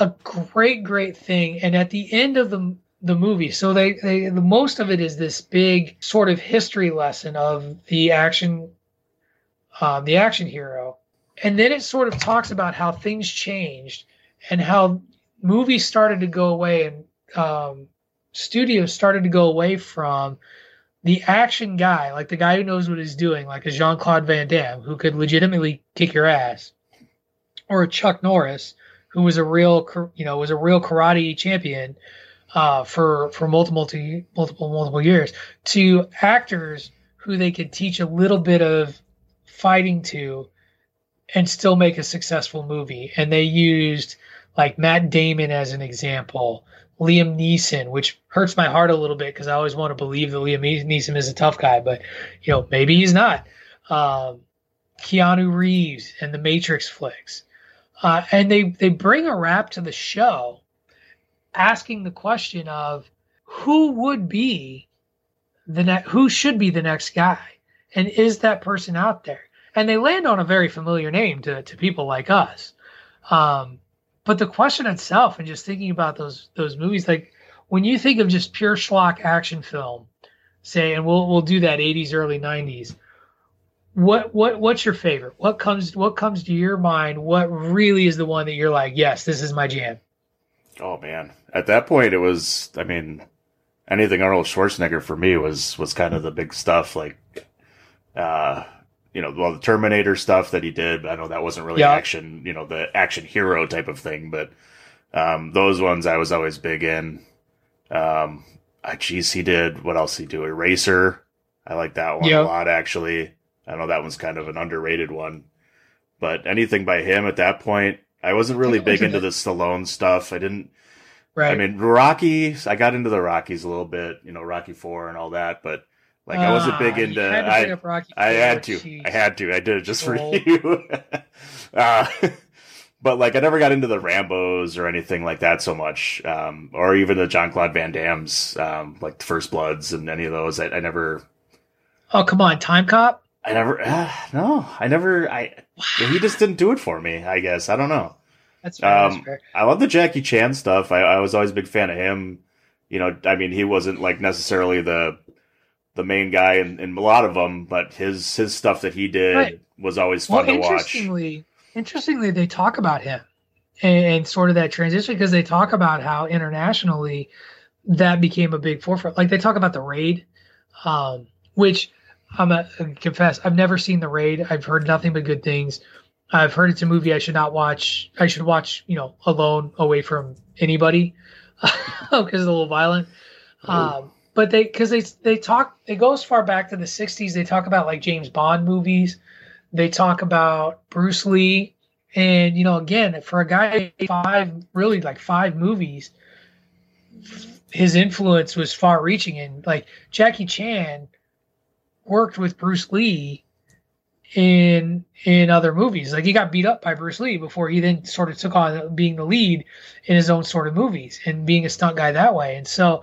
a great, great thing. And at the end of the the movie, so they, they the most of it is this big sort of history lesson of the action, uh, the action hero. And then it sort of talks about how things changed and how movies started to go away and um, studios started to go away from the action guy, like the guy who knows what he's doing, like a Jean-Claude Van Damme, who could legitimately kick your ass, or a Chuck Norris, who was a real, you know, was a real karate champion uh, for for multiple multiple multiple years, to actors who they could teach a little bit of fighting to, and still make a successful movie. And they used like Matt Damon as an example. Liam Neeson, which hurts my heart a little bit because I always want to believe that Liam Neeson is a tough guy, but you know maybe he's not. Um, Keanu Reeves and the Matrix flicks, uh, and they they bring a wrap to the show, asking the question of who would be the ne- who should be the next guy, and is that person out there? And they land on a very familiar name to to people like us. Um, But the question itself, and just thinking about those those movies, like when you think of just pure schlock action film, say, and we'll we'll do that eighties, early nineties. What what what's your favorite? What comes what comes to your mind? What really is the one that you're like, yes, this is my jam? Oh man, at that point it was. I mean, anything Arnold Schwarzenegger for me was was kind of the big stuff. Like uh, you know, well, the Terminator stuff that he did. I know that wasn't really yeah. action, you know, the action hero type of thing, but um, those ones I was always big in. Um, I, geez, he did. What else he do? Eraser. I like that one yep. a lot, actually. I know that one's kind of an underrated one, but anything by him at that point, I wasn't really I big into the Stallone stuff. I didn't. Right. I mean, Rocky, I got into the Rockies a little bit, you know, Rocky Four and all that, but like uh, I wasn't big into, had to I, up Rocky I, I had to, geez. I had to, I did it just for old. you. uh, but like, I never got into the Rambos or anything like that so much. Um, or even the Jean-Claude Van Damme's, um, like the First Bloods and any of those. I, I never. Oh, come on. Time Cop. I never, uh, no, I never, I, wow. he just didn't do it for me, I guess. I don't know. That's fair, um, that's fair. I love the Jackie Chan stuff. I, I was always a big fan of him. You know, I mean, he wasn't like necessarily the, the main guy in, in a lot of them, but his, his stuff that he did right. was always fun well, to interestingly, watch. Interestingly, they talk about him and, and sort of that transition because they talk about how internationally that became a big forefront. Like they talk about The Raid, um, which, I'm a, I confess, I've never seen The Raid. I've heard nothing but good things. I've heard it's a movie I should not watch. I should watch, you know, alone, away from anybody, because it's a little violent. Um, but they, because they they talk, they go as far back to the sixties. They talk about like James Bond movies. They talk about Bruce Lee, and you know, again, for a guy five really like five movies, his influence was far-reaching, and like Jackie Chan worked with Bruce Lee in in other movies. Like he got beat up by Bruce Lee before he then sort of took on being the lead in his own sort of movies and being a stunt guy that way. And so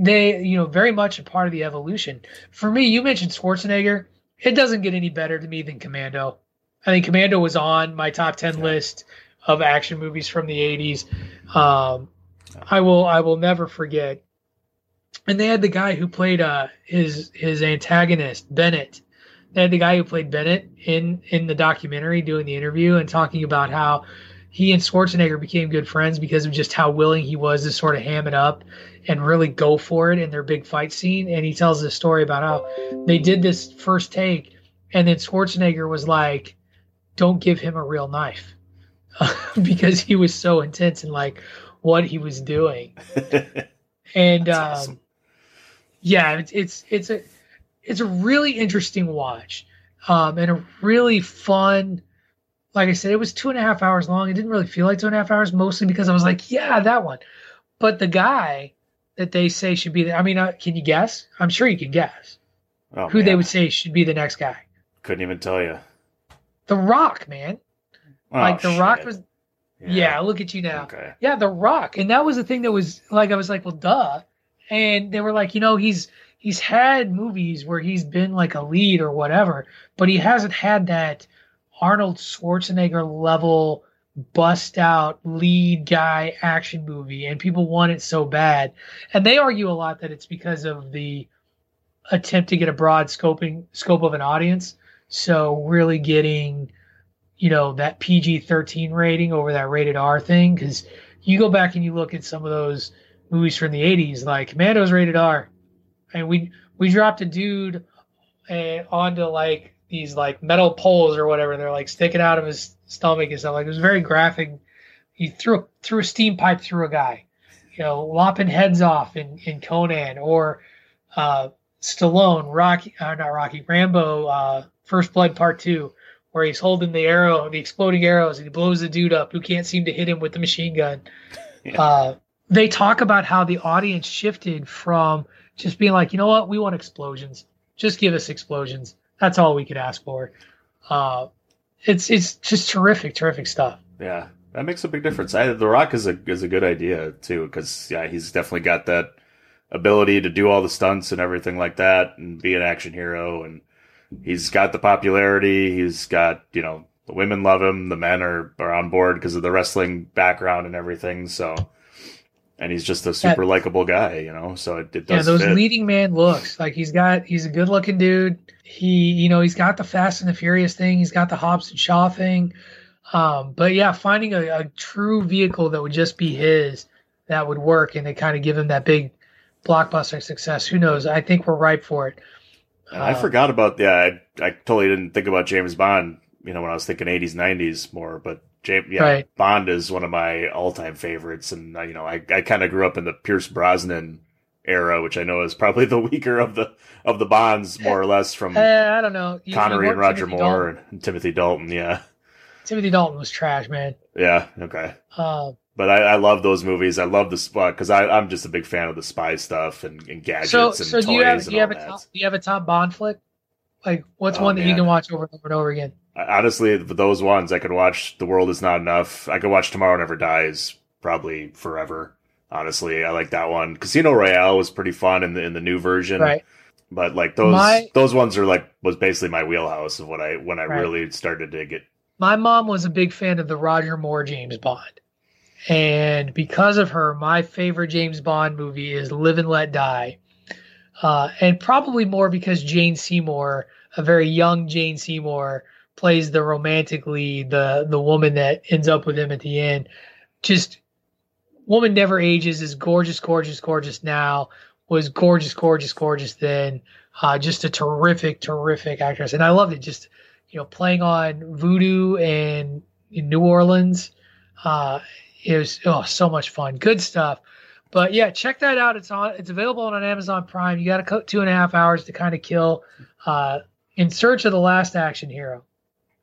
they, you know, very much a part of the evolution. For me, you mentioned Schwarzenegger. It doesn't get any better to me than Commando. I think Commando was on my top ten yeah. list of action movies from the eighties. Um, I will I will never forget. And they had the guy who played uh, his his antagonist, Bennett. They had the guy who played Bennett in, in the documentary doing the interview and talking about how he and Schwarzenegger became good friends because of just how willing he was to sort of ham it up and really go for it in their big fight scene. And he tells this story about how they did this first take and then Schwarzenegger was like, don't give him a real knife because he was so intense in like what he was doing. And um, awesome. yeah, it's, it's, it's a, It's a really interesting watch um, and a really fun, like I said, it was two and a half hours long. It didn't really feel like two and a half hours, mostly because I was like, yeah, that one. But the guy that they say should be, the, I mean, uh, can you guess? I'm sure you can guess oh, who man. they would say should be the next guy. Couldn't even tell you. The Rock, man. Oh, like The shit. Rock was, yeah. yeah, look at you now. Okay. Yeah, The Rock. And that was the thing that was like, I was like, well, duh. And they were like, you know, he's, He's had movies where he's been like a lead or whatever, but he hasn't had that Arnold Schwarzenegger level bust out lead guy action movie. And people want it so bad. And they argue a lot that it's because of the attempt to get a broad scoping scope of an audience. So really getting, you know, that P G thirteen rating over that rated R thing. Cause you go back and you look at some of those movies from the eighties, like Commando's rated R. And we we dropped a dude uh, onto like these like metal poles or whatever. They're like sticking out of his stomach and stuff. Like it was very graphic. He threw threw a steam pipe through a guy, you know, lopping heads off in, in Conan or uh, Stallone, Rocky, uh, not Rocky, Rambo, uh, First Blood Part Two, where he's holding the arrow, the exploding arrows, and he blows the dude up who can't seem to hit him with the machine gun. Yeah. Uh, they talk about how the audience shifted from just being like, you know what? We want explosions. Just give us explosions. That's all we could ask for. Uh, it's it's just terrific, terrific stuff. Yeah, that makes a big difference. I, the Rock is a is a good idea too, because yeah, he's definitely got that ability to do all the stunts and everything like that, and be an action hero. And he's got the popularity. He's got, you know, the women love him. The men are are on board because of the wrestling background and everything. So. And he's just a super likable guy, you know, so it, it does Yeah, those fit. Leading man looks. Like he's got, he's a good looking dude. He, you know, he's got the Fast and the Furious thing. He's got the Hobbs and Shaw thing. Um, but yeah, finding a, a true vehicle that would just be his, that would work. And they kind of give him that big blockbuster success. Who knows? I think we're ripe for it. And uh, I forgot about yeah. I, I totally didn't think about James Bond. You know, when I was thinking eighties, nineties more, but James, yeah, right. Bond is one of my all-time favorites, and you know, I, I kind of grew up in the Pierce Brosnan era, which I know is probably the weaker of the of the Bonds, more or less. From uh, I don't know you, Connery you and Roger Timothy Moore Dalton. and Timothy Dalton, yeah. Timothy Dalton was trash, man. Yeah. Okay. Uh, But I, I love those movies. I love the spot because I'm just a big fan of the spy stuff and, and gadgets so, and so toys do you have, and do you have all a top, that. Do you have a top Bond flick? Like, what's oh, one that man. you can watch over and over and over again? Honestly, those ones, I could watch The World Is Not Enough. I could watch Tomorrow Never Dies probably forever, honestly. I like that one. Casino Royale was pretty fun in the in the new version. Right. But, like, those my, those ones are, like, was basically my wheelhouse of what I when I right. really started to get. My mom was a big fan of the Roger Moore James Bond. And because of her, my favorite James Bond movie is Live and Let Die. Uh, and probably more because Jane Seymour, a very young Jane Seymour, plays the romantic lead, the, the woman that ends up with him at the end. Just, woman never ages, is gorgeous, gorgeous, gorgeous now, was gorgeous, gorgeous, gorgeous then. Uh, just a terrific, terrific actress. And I loved it. Just, you know, playing on voodoo and in New Orleans. Uh, It was oh so much fun, good stuff. But yeah, check that out. It's on. It's available on Amazon Prime. You got a two and a half hours to kind of kill, uh, in search of the last action hero,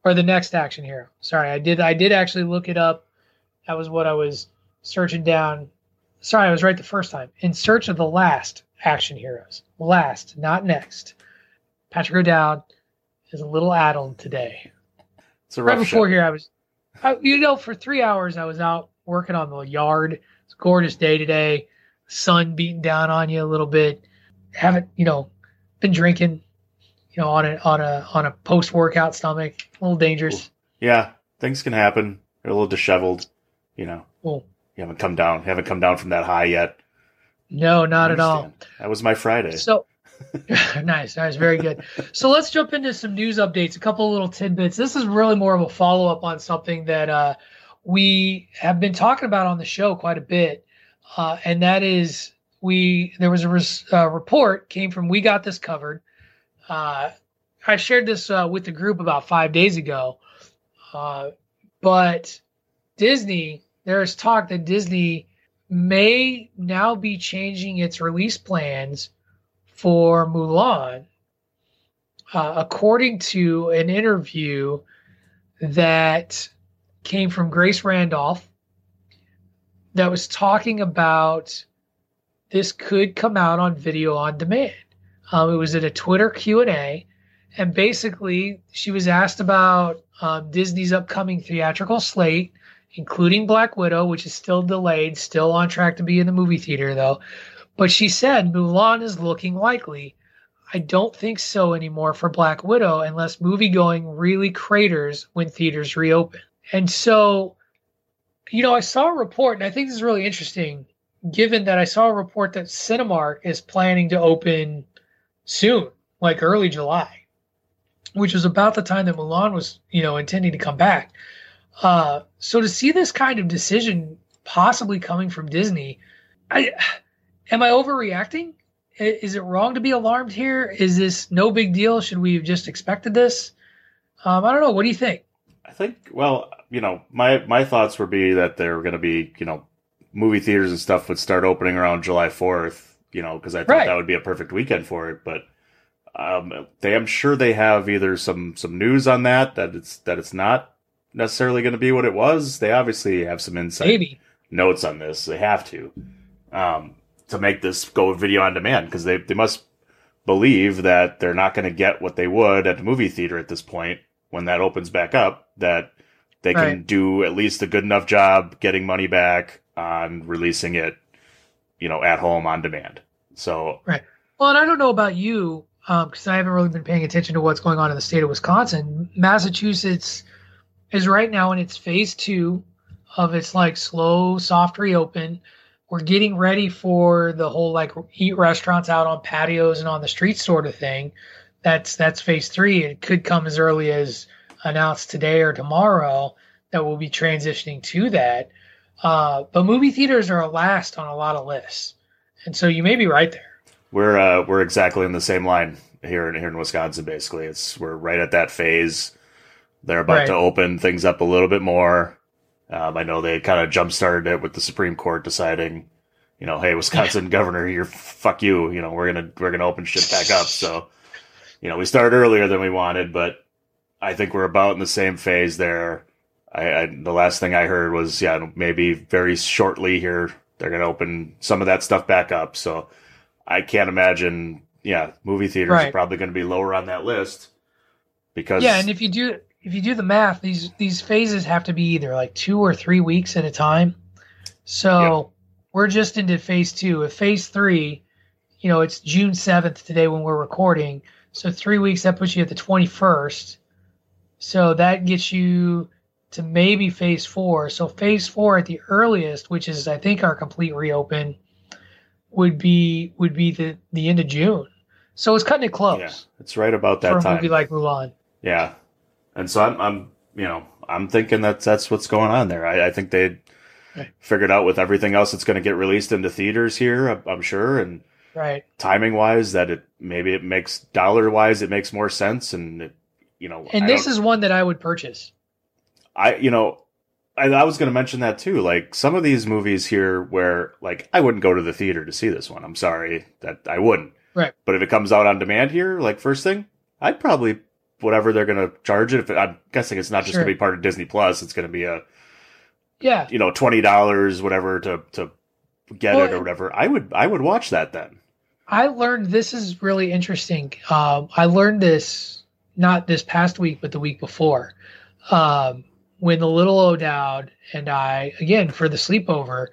or the next action hero. Sorry, I did. I did actually look it up. That was what I was searching down. Sorry, I was right the first time. In search of the last action heroes. Last, not next. Patrick O'Dowd is a little addled today. It's a rough right before show. Here, I was. I, you know, for three hours I was out working on the yard. It's a gorgeous day today. Sun beating down on you a little bit. Haven't, you know, been drinking, you know, on a on a on a post workout stomach. A little dangerous. Yeah, things can happen. You're a little disheveled, you know. Well, you haven't come down. You haven't come down from that high yet. No, not at all. That was my Friday. So nice, nice, very good. So let's jump into some news updates. A couple of little tidbits. This is really more of a follow up on something that uh we have been talking about on the show quite a bit, uh, and that is we. There was a res, uh, report came from We Got This Covered. Uh, I shared this uh, with the group about five days ago, uh, but Disney. There is talk that Disney may now be changing its release plans for Mulan, uh, according to an interview that came from Grace Randolph that was talking about this could come out on video on demand. Um, it was at a Twitter Q and A, and basically she was asked about um, Disney's upcoming theatrical slate, including Black Widow, which is still delayed, still on track to be in the movie theater though. But she said, Mulan is looking likely. I don't think so anymore for Black Widow unless movie-going really craters when theaters reopen. And so, you know, I saw a report, and I think this is really interesting, given that I saw a report that Cinemark is planning to open soon, like early July, which was about the time that Mulan was, you know, intending to come back. Uh, so to see this kind of decision possibly coming from Disney, I, am I overreacting? Is it wrong to be alarmed here? Is this no big deal? Should we have just expected this? Um, I don't know. What do you think? I think, well, you know, my, my thoughts would be that there were going to be, you know, movie theaters and stuff would start opening around July fourth, you know, because I thought right. that would be a perfect weekend for it. But um, they, I'm sure they have either some, some news on that, that it's that it's not necessarily going to be what it was. They obviously have some insight Maybe. notes on this. They have to, um, to make this go video on demand, because they, they must believe that they're not going to get what they would at the movie theater at this point. When that opens back up, that they can right. do at least a good enough job getting money back on releasing it, you know, at home on demand. So, right. Well, and I don't know about you, because um, I haven't really been paying attention to what's going on in the state of Wisconsin. Massachusetts is right now in its phase two of its like slow, soft reopen. We're getting ready for the whole like eat restaurants out on patios and on the streets sort of thing. That's that's phase three. It could come as early as announced today or tomorrow that we'll be transitioning to that. Uh, but movie theaters are last on a lot of lists. And so you may be right there. We're uh, we're exactly in the same line here in here in Wisconsin. Basically, it's we're right at that phase. They're about right. to open things up a little bit more. Um, I know they kind of jump started it with the Supreme Court deciding, you know, hey, Wisconsin governor, you're fuck you. You know, we're gonna we're gonna open shit back up. So, you know, we started earlier than we wanted, but I think we're about in the same phase there. I, I the last thing I heard was, yeah, maybe very shortly here they're gonna open some of that stuff back up. So I can't imagine. Yeah, movie theaters right. are probably going to be lower on that list because yeah, and if you do. If you do the math, these these phases have to be either like two or three weeks at a time. So yep. we're just into phase two. If phase three, you know, it's June seventh today when we're recording. So three weeks, that puts you at the twenty-first. So that gets you to maybe phase four. So phase four at the earliest, which is I think our complete reopen, would be would be the, the end of June. So it's cutting it close. Yeah, it's right about that for a time. Movie like Mulan. Yeah. And so I'm, I'm, you know, I'm thinking that that's what's going on there. I, I think they right. figured out with everything else that's going to get released into theaters here, I'm, I'm sure, and right. timing wise, that it maybe it makes dollar wise, it makes more sense, and it, you know, and I this is one that I would purchase. I, you know, I, I was going to mention that too. Like some of these movies here, where like I wouldn't go to the theater to see this one. I'm sorry that I wouldn't. Right. But if it comes out on demand here, like first thing, I'd probably. Whatever they're going to charge it. If it, I'm guessing it's not just sure. going to be part of Disney Plus. It's going to be a, yeah, you know, twenty dollars, whatever to, to get well, it or whatever. I would, I would watch that then. I learned, this is really interesting. Um, I learned this, not this past week, but the week before, um, when the little O'Dowd and I, again, for the sleepover,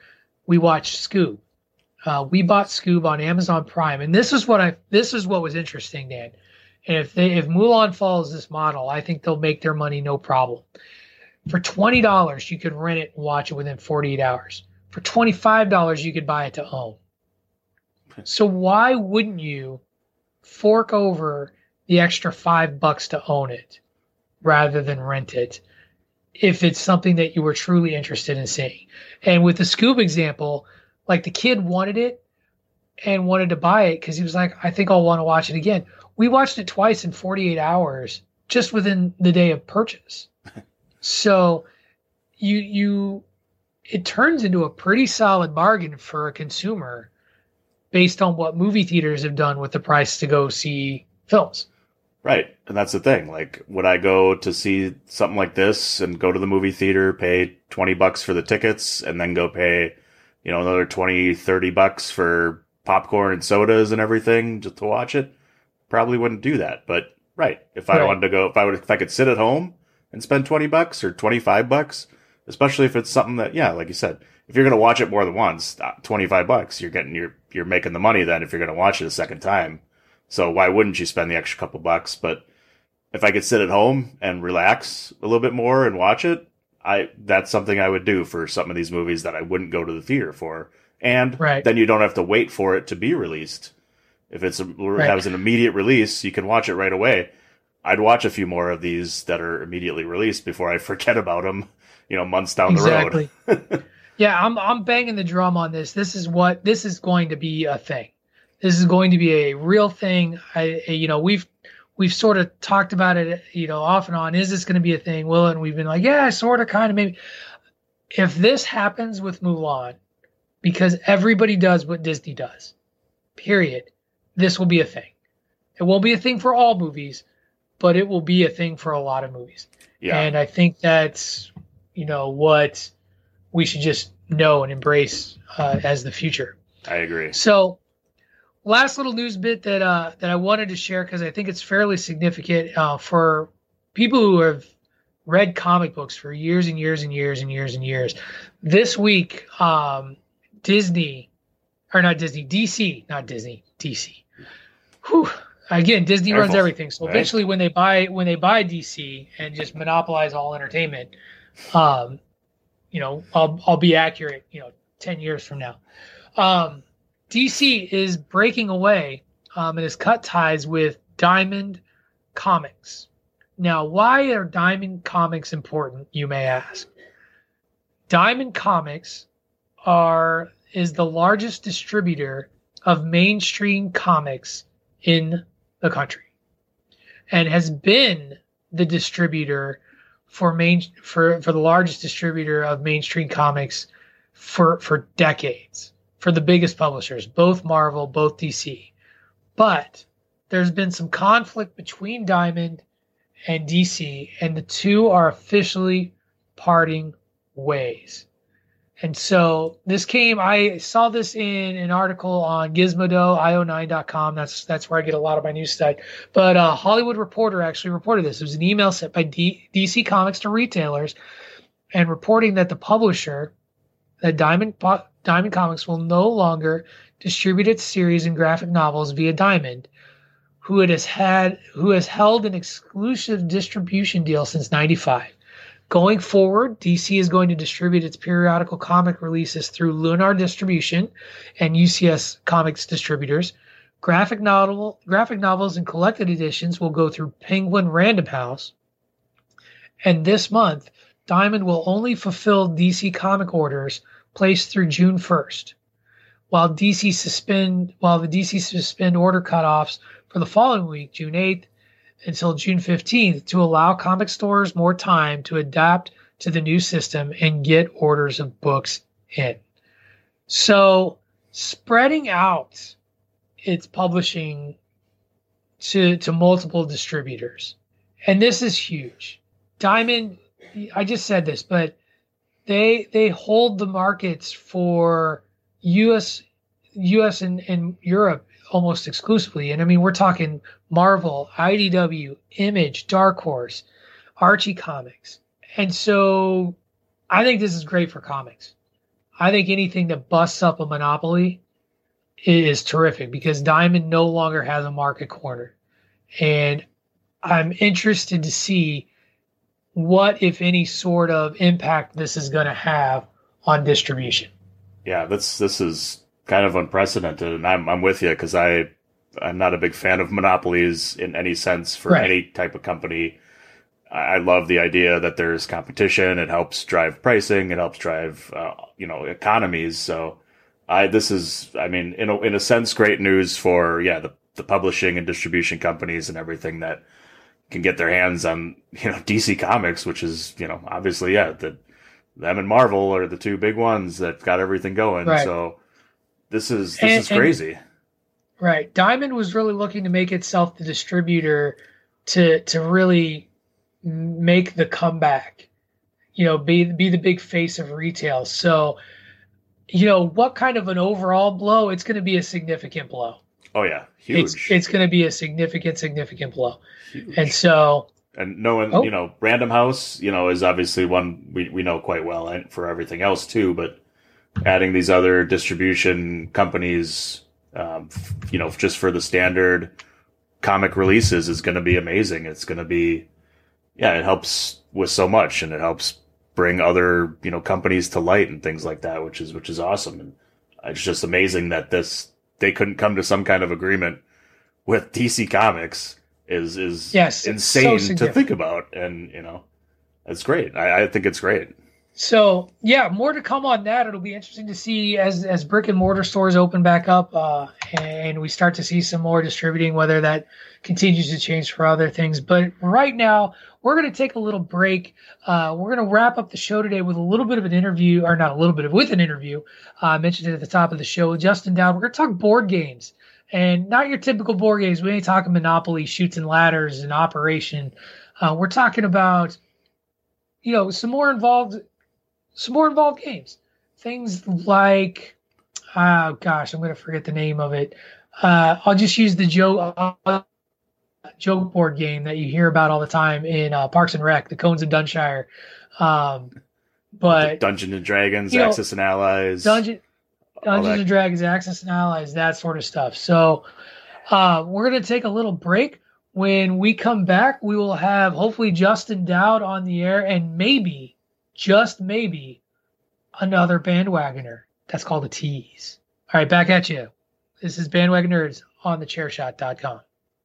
we watched Scoob. Uh, we bought Scoob on Amazon Prime. And this is what I, this is what was interesting, Dan. And if they, if Mulan follows this model, I think they'll make their money no problem. For twenty dollars, you could rent it and watch it within forty-eight hours. For twenty-five dollars, you could buy it to own. So why wouldn't you fork over the extra five bucks to own it rather than rent it if it's something that you were truly interested in seeing? And with the Scoob example, like the kid wanted it and wanted to buy it because he was like, I think I'll want to watch it again. We watched it twice in forty-eight hours just within the day of purchase. So you, you, it turns into a pretty solid bargain for a consumer based on what movie theaters have done with the price to go see films. Right. And that's the thing. Like, would I go to see something like this and go to the movie theater, pay twenty bucks for the tickets and then go pay, you know, another twenty, thirty bucks for popcorn and sodas and everything just to watch it? Probably wouldn't do that, but right. If I right. wanted to go, if I would, if I could sit at home and spend twenty bucks or twenty-five bucks, especially if it's something that, yeah, like you said, if you're going to watch it more than once, twenty-five bucks, you're getting your, you're making the money then if you're going to watch it a second time. So why wouldn't you spend the extra couple bucks? But if I could sit at home and relax a little bit more and watch it, I, that's something I would do for some of these movies that I wouldn't go to the theater for. And right. then you don't have to wait for it to be released. If it's a, right. that was an immediate release, you can watch it right away. I'd watch a few more of these that are immediately released before I forget about them, you know, months down exactly. the road. Yeah, I'm I'm banging the drum on this. This is what this is going to be a thing. This is going to be a real thing. I you know, we've we've sort of talked about it, you know, off and on. Is this going to be a thing? Will it? And we've been like, yeah, sort of, kind of, maybe. If this happens with Mulan, because everybody does what Disney does, period. This will be a thing. It won't be a thing for all movies, but it will be a thing for a lot of movies. Yeah. And I think that's, you know, what we should just know and embrace uh, as the future. I agree. So last little news bit that uh, that I wanted to share, because I think it's fairly significant uh, for people who have read comic books for years and years and years and years and years. This week, um, Disney, or not Disney, D C, not Disney, D C. Whew. Again, Disney Careful. runs everything. So eventually right. when they buy when they buy D C and just monopolize all entertainment, um, you know, I'll I'll be accurate, you know, ten years from now. Um, D C is breaking away um, and has cut ties with Diamond Comics. Now, why are Diamond Comics important, you may ask? Diamond Comics are is the largest distributor of mainstream comics in the country and has been the distributor for main for, for the largest distributor of mainstream comics for for decades, for the biggest publishers, both Marvel, both D C. But there's been some conflict between Diamond and D C, and the two are officially parting ways. And so this came, I saw this in an article on Gizmodo, i o nine dot com. That's that's where I get a lot of my news stuff. But uh, Hollywood Reporter actually reported this. It was an email sent by D- DC Comics to retailers and reporting that the publisher, that Diamond Diamond Comics, will no longer distribute its series and graphic novels via Diamond, who it has had, who has held an exclusive distribution deal since ninety-five. Going forward, D C is going to distribute its periodical comic releases through Lunar Distribution and U C S Comics distributors. Graphic novel, graphic novels and collected editions will go through Penguin Random House. And this month, Diamond will only fulfill D C comic orders placed through June first, while D C suspend while the D C suspend order cutoffs for the following week, June eighth, until June fifteenth, to allow comic stores more time to adapt to the new system and get orders of books in. So spreading out its publishing to, to multiple distributors. And this is huge. Diamond, I just said this, but they they hold the markets for U S and, and Europe almost exclusively. And I mean, we're talking Marvel, I D W, Image, Dark Horse, Archie Comics. And so I think this is great for comics. I think anything that busts up a monopoly is terrific because Diamond no longer has a market corner. And I'm interested to see what, if any, sort of impact this is going to have on distribution. Yeah, that's this is kind of unprecedented, and I'm I'm with you because I I'm not a big fan of monopolies in any sense for right. any type of company. I love the idea that there's competition. It helps drive pricing. It helps drive uh, you know economies. So I this is I mean in a, in a sense great news for yeah the the publishing and distribution companies and everything that can get their hands on you know D C Comics, which is you know obviously yeah the them and Marvel are the two big ones that got everything going. Right. So this is this and, is crazy. And, right. Diamond was really looking to make itself the distributor to to really make the comeback. You know, be be the big face of retail. So, you know, what kind of an overall blow? It's going to be a significant blow. Oh yeah, huge. It's, it's going to be a significant significant blow. Huge. And so And no one, oh. you know, Random House, you know, is obviously one we, we know quite well and for everything else too. But adding these other distribution companies, um, f- you know, just for the standard comic releases is going to be amazing. It's going to be, yeah, it helps with so much, and it helps bring other, you know, companies to light and things like that, which is which is awesome. And it's just amazing that this they couldn't come to some kind of agreement with D C Comics. Is is yes, insane so to think about, and you know, it's great. I, I think it's great. So yeah, more to come on that. It'll be interesting to see as as brick and mortar stores open back up, uh, and we start to see some more distributing. Whether that continues to change for other things, but right now we're going to take a little break. Uh, we're going to wrap up the show today with a little bit of an interview, or not a little bit of with an interview. Uh, I mentioned it at the top of the show with Justin Dowd. We're going to talk board games. And not your typical board games. We ain't talking Monopoly, Chutes and Ladders, and Operation. Uh, we're talking about, you know, some more involved, some more involved games. Things like, oh gosh, I'm going to forget the name of it. Uh, I'll just use the joke, uh, joke board game that you hear about all the time in uh, Parks and Rec, the Cones of Dunshire. Um, but Dungeons and Dragons, you know, Axis and Allies, Dungeon. Dungeons and Dragons, Axis and Allies, that sort of stuff. So uh, we're going to take a little break. When we come back, we will have hopefully Justin Dowd on the air and maybe, just maybe, another bandwagoner. That's called a tease. All right, back at you. This is Bandwagon Nerds on the chair shot dot com.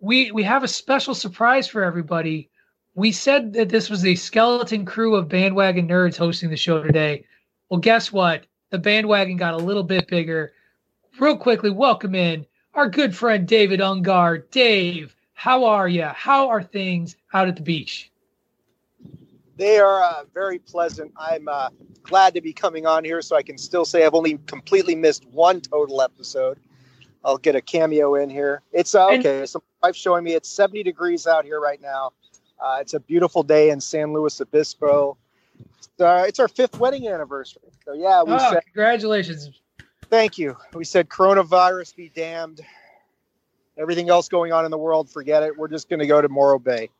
We we have a special surprise for everybody. We said that this was the skeleton crew of Bandwagon Nerds hosting the show today. Well, guess what? The bandwagon got a little bit bigger. Real quickly, welcome in our good friend David Ungar. Dave, how are you? How are things out at the beach? They are uh, very pleasant. I'm uh, glad to be coming on here, so I can still say I've only completely missed one total episode. I'll get a cameo in here. It's uh, okay. And- so my wife's showing me it's seventy degrees out here right now. Uh, it's a beautiful day in San Luis Obispo. Uh, it's our fifth wedding anniversary. So, yeah. We oh, said, congratulations. Thank you. We said coronavirus be damned. Everything else going on in the world, forget it. We're just going to go to Morro Bay.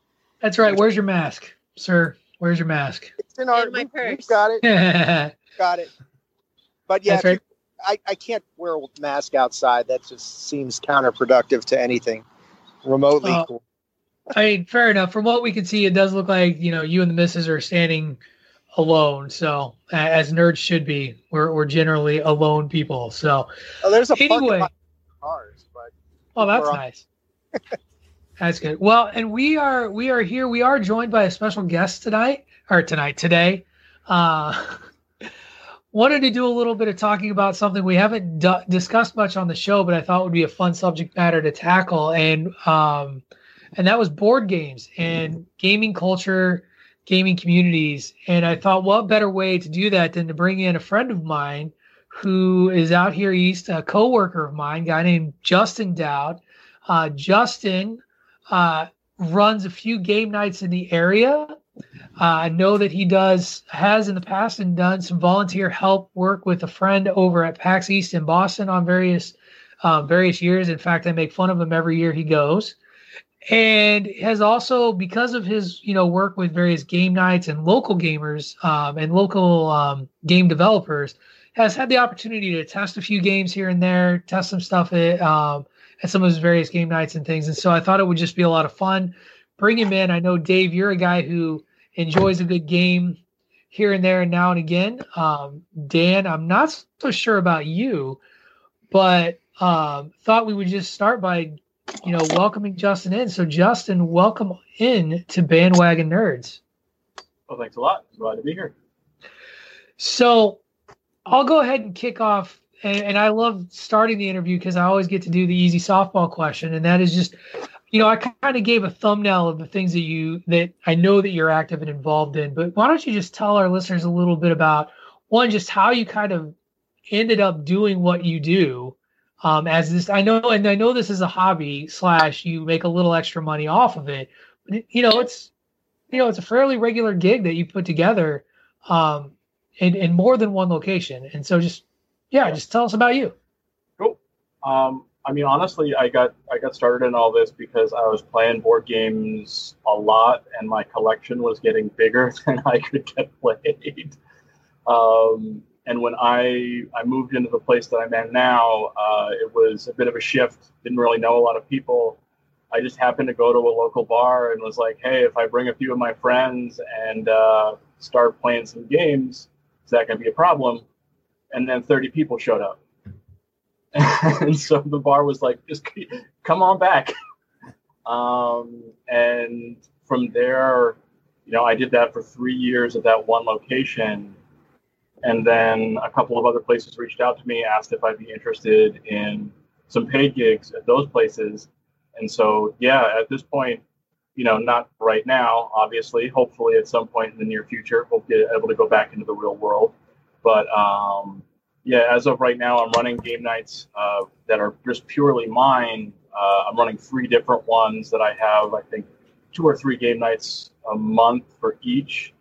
That's right. Where's your mask, sir? Where's your mask? It's in our in my purse. We've got it. Got it. But, yeah, right. you, I, I can't wear a mask outside. That just seems counterproductive to anything remotely uh, cool. I mean, fair enough. From what we can see, it does look like, you know, you and the missus are standing alone. So, as nerds should be, we're we're generally alone people. So, oh, there's a anyway. Parking cars, but oh, that's nice. That's good. Well, and we are we are here. We are joined by a special guest tonight, or tonight today. Uh, wanted to do a little bit of talking about something we haven't d- discussed much on the show, but I thought would be a fun subject matter to tackle. And um. And that was board games and gaming culture, gaming communities. And I thought, what better way to do that than to bring in a friend of mine who is out here east, a coworker of mine, a guy named Justin Dowd. Uh, Justin uh, runs a few game nights in the area. Uh, I know that he does, has in the past and done some volunteer help work with a friend over at PAX East in Boston on various, uh, various years. In fact, I make fun of him every year he goes. And has also, because of his, you know, work with various game nights and local gamers um, and local um, game developers, has had the opportunity to test a few games here and there, test some stuff at, um, at some of his various game nights and things. And so I thought it would just be a lot of fun. Bring him in. I know, Dave, you're a guy who enjoys a good game here and there and now and again. Um, Dan, I'm not so sure about you, but um, thought we would just start by – you know, welcoming Justin in. So, Justin, welcome in to Bandwagon Nerds. Well, thanks a lot. Glad to be here. So, I'll go ahead and kick off. And, and I love starting the interview because I always get to do the easy softball question. And that is just, you know, I kind of gave a thumbnail of the things that you, that I know that you're active and involved in. But why don't you just tell our listeners a little bit about, one, just how you kind of ended up doing what you do. Um, as this, I know, and I know this is a hobby slash you make a little extra money off of it, but it, you know, it's, you know, it's a fairly regular gig that you put together, um, in, in more than one location. And so just, yeah, just tell us about you. Cool. Um, I mean, honestly, I got, I got started in all this because I was playing board games a lot and my collection was getting bigger than I could get played. Um, And when I, I moved into the place that I'm at now, uh, it was a bit of a shift. Didn't really know a lot of people. I just happened to go to a local bar and was like, hey, if I bring a few of my friends and uh, start playing some games, is that going to be a problem? And then thirty people showed up. And so the bar was like, just come on back. Um, and from there, you know, I did that for three years at that one location. And then a couple of other places reached out to me, asked if I'd be interested in some paid gigs at those places. And so, yeah, at this point, you know, not right now, obviously, hopefully at some point in the near future, we'll be able to go back into the real world. But, um, yeah, as of right now, I'm running game nights uh, that are just purely mine. Uh, I'm running three different ones that I have, I think, two or three game nights a month for each.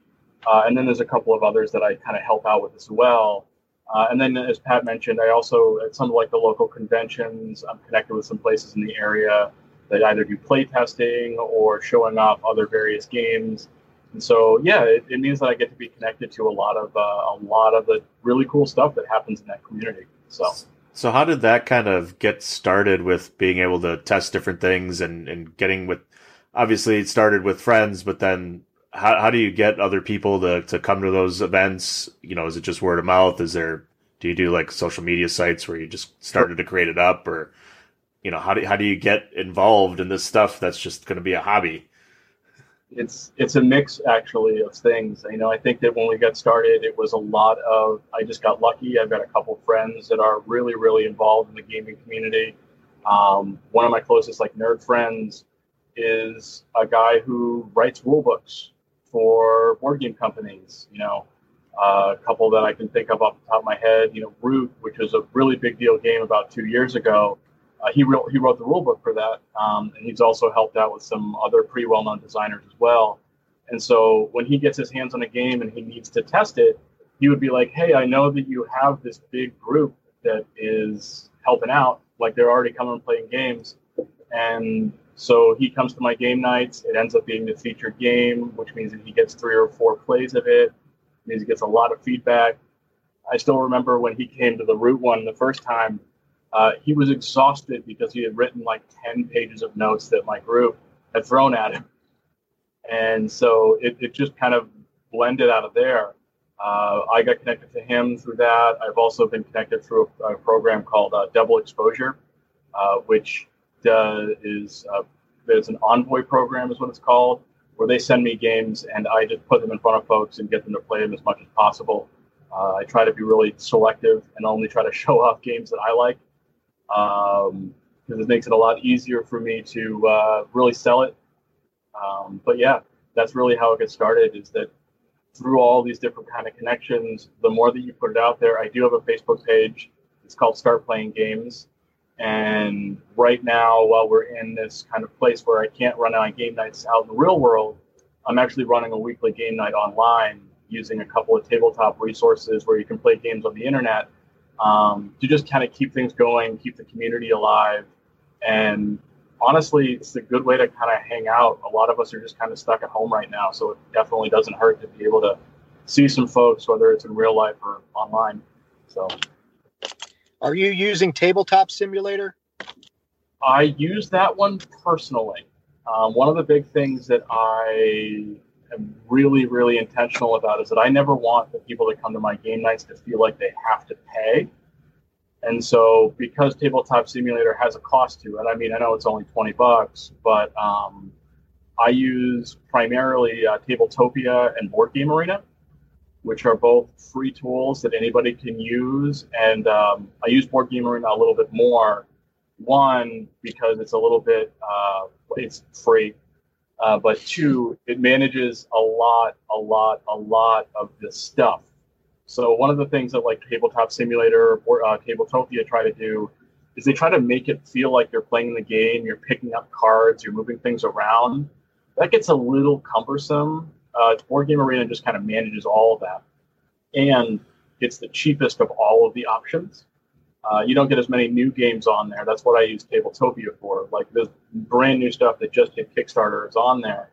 Uh, and then there's a couple of others that I kind of help out with as well. Uh, and then, as Pat mentioned, I also, at some of like the local conventions, I'm connected with some places in the area that either do play testing or showing off other various games. And so, yeah, it, it means that I get to be connected to a lot of uh, a lot of the really cool stuff that happens in that community. So So how did that kind of get started with being able to test different things and, and getting with, obviously it started with friends, but then how how do you get other people to, to come to those events? You know, is it just word of mouth? Is there, do you do like social media sites where you just started to create it up, or, you know, how do how do you get involved in this stuff that's just going to be a hobby? It's it's a mix, actually, of things. You know, I think that when we got started, it was a lot of, I just got lucky. I've got a couple friends that are really, really involved in the gaming community. Um, one of my closest, like, nerd friends is a guy who writes rule books for board game companies. You know, uh, a couple that I can think of off the top of my head, you know, Root, which was a really big deal game about two years ago. Uh, he, re- he wrote the rule book for that, um, and he's also helped out with some other pretty well-known designers as well. And so when he gets his hands on a game and he needs to test it, he would be like, hey, I know that you have this big group that is helping out. Like, they're already coming and playing games. And so he comes to my game nights. It ends up being the featured game, which means that he gets three or four plays of it. It means he gets a lot of feedback. I still remember when he came to the Root one the first time. Uh, he was exhausted because he had written like ten pages of notes that my group had thrown at him. And so it, it just kind of blended out of there. Uh, I got connected to him through that. I've also been connected through a, a program called uh, Double Exposure, uh, which uh, is uh, there's an envoy program is what it's called, where they send me games and I just put them in front of folks and get them to play them as much as possible. Uh, I try to be really selective and only try to show off games that I like. Um, because it makes it a lot easier for me to uh, really sell it. Um, but yeah, that's really how it gets started, is that through all these different kind of connections, the more that you put it out there. I do have a Facebook page. It's called Start Playing Games. And right now, while we're in this kind of place where I can't run on game nights out in the real world, I'm actually running a weekly game night online using a couple of tabletop resources where you can play games on the internet. Um, to just kind of keep things going, keep the community alive. And honestly, it's a good way to kind of hang out. A lot of us are just kind of stuck at home right now, so it definitely doesn't hurt to be able to see some folks, whether it's in real life or online. So, are you using Tabletop Simulator? I use that one personally. Um, one of the big things that I am really, really intentional about is that I never want the people that come to my game nights to feel like they have to pay. And so because Tabletop Simulator has a cost to it, I mean, I know it's only twenty bucks, but um, I use primarily uh, Tabletopia and Board Game Arena, which are both free tools that anybody can use. And um, I use Board Game Arena a little bit more. One, because it's a little bit, uh, it's free. Uh, but two, it manages a lot, a lot, a lot of this stuff. So one of the things that like Tabletop Simulator or uh, Tabletopia try to do is they try to make it feel like you're playing the game, you're picking up cards, you're moving things around. That gets a little cumbersome. Uh, Board Game Arena just kind of manages all of that. And it's the cheapest of all of the options. Uh, you don't get as many new games on there. That's what I use Tabletopia for. Like, there's brand new stuff that just hit Kickstarter is on there,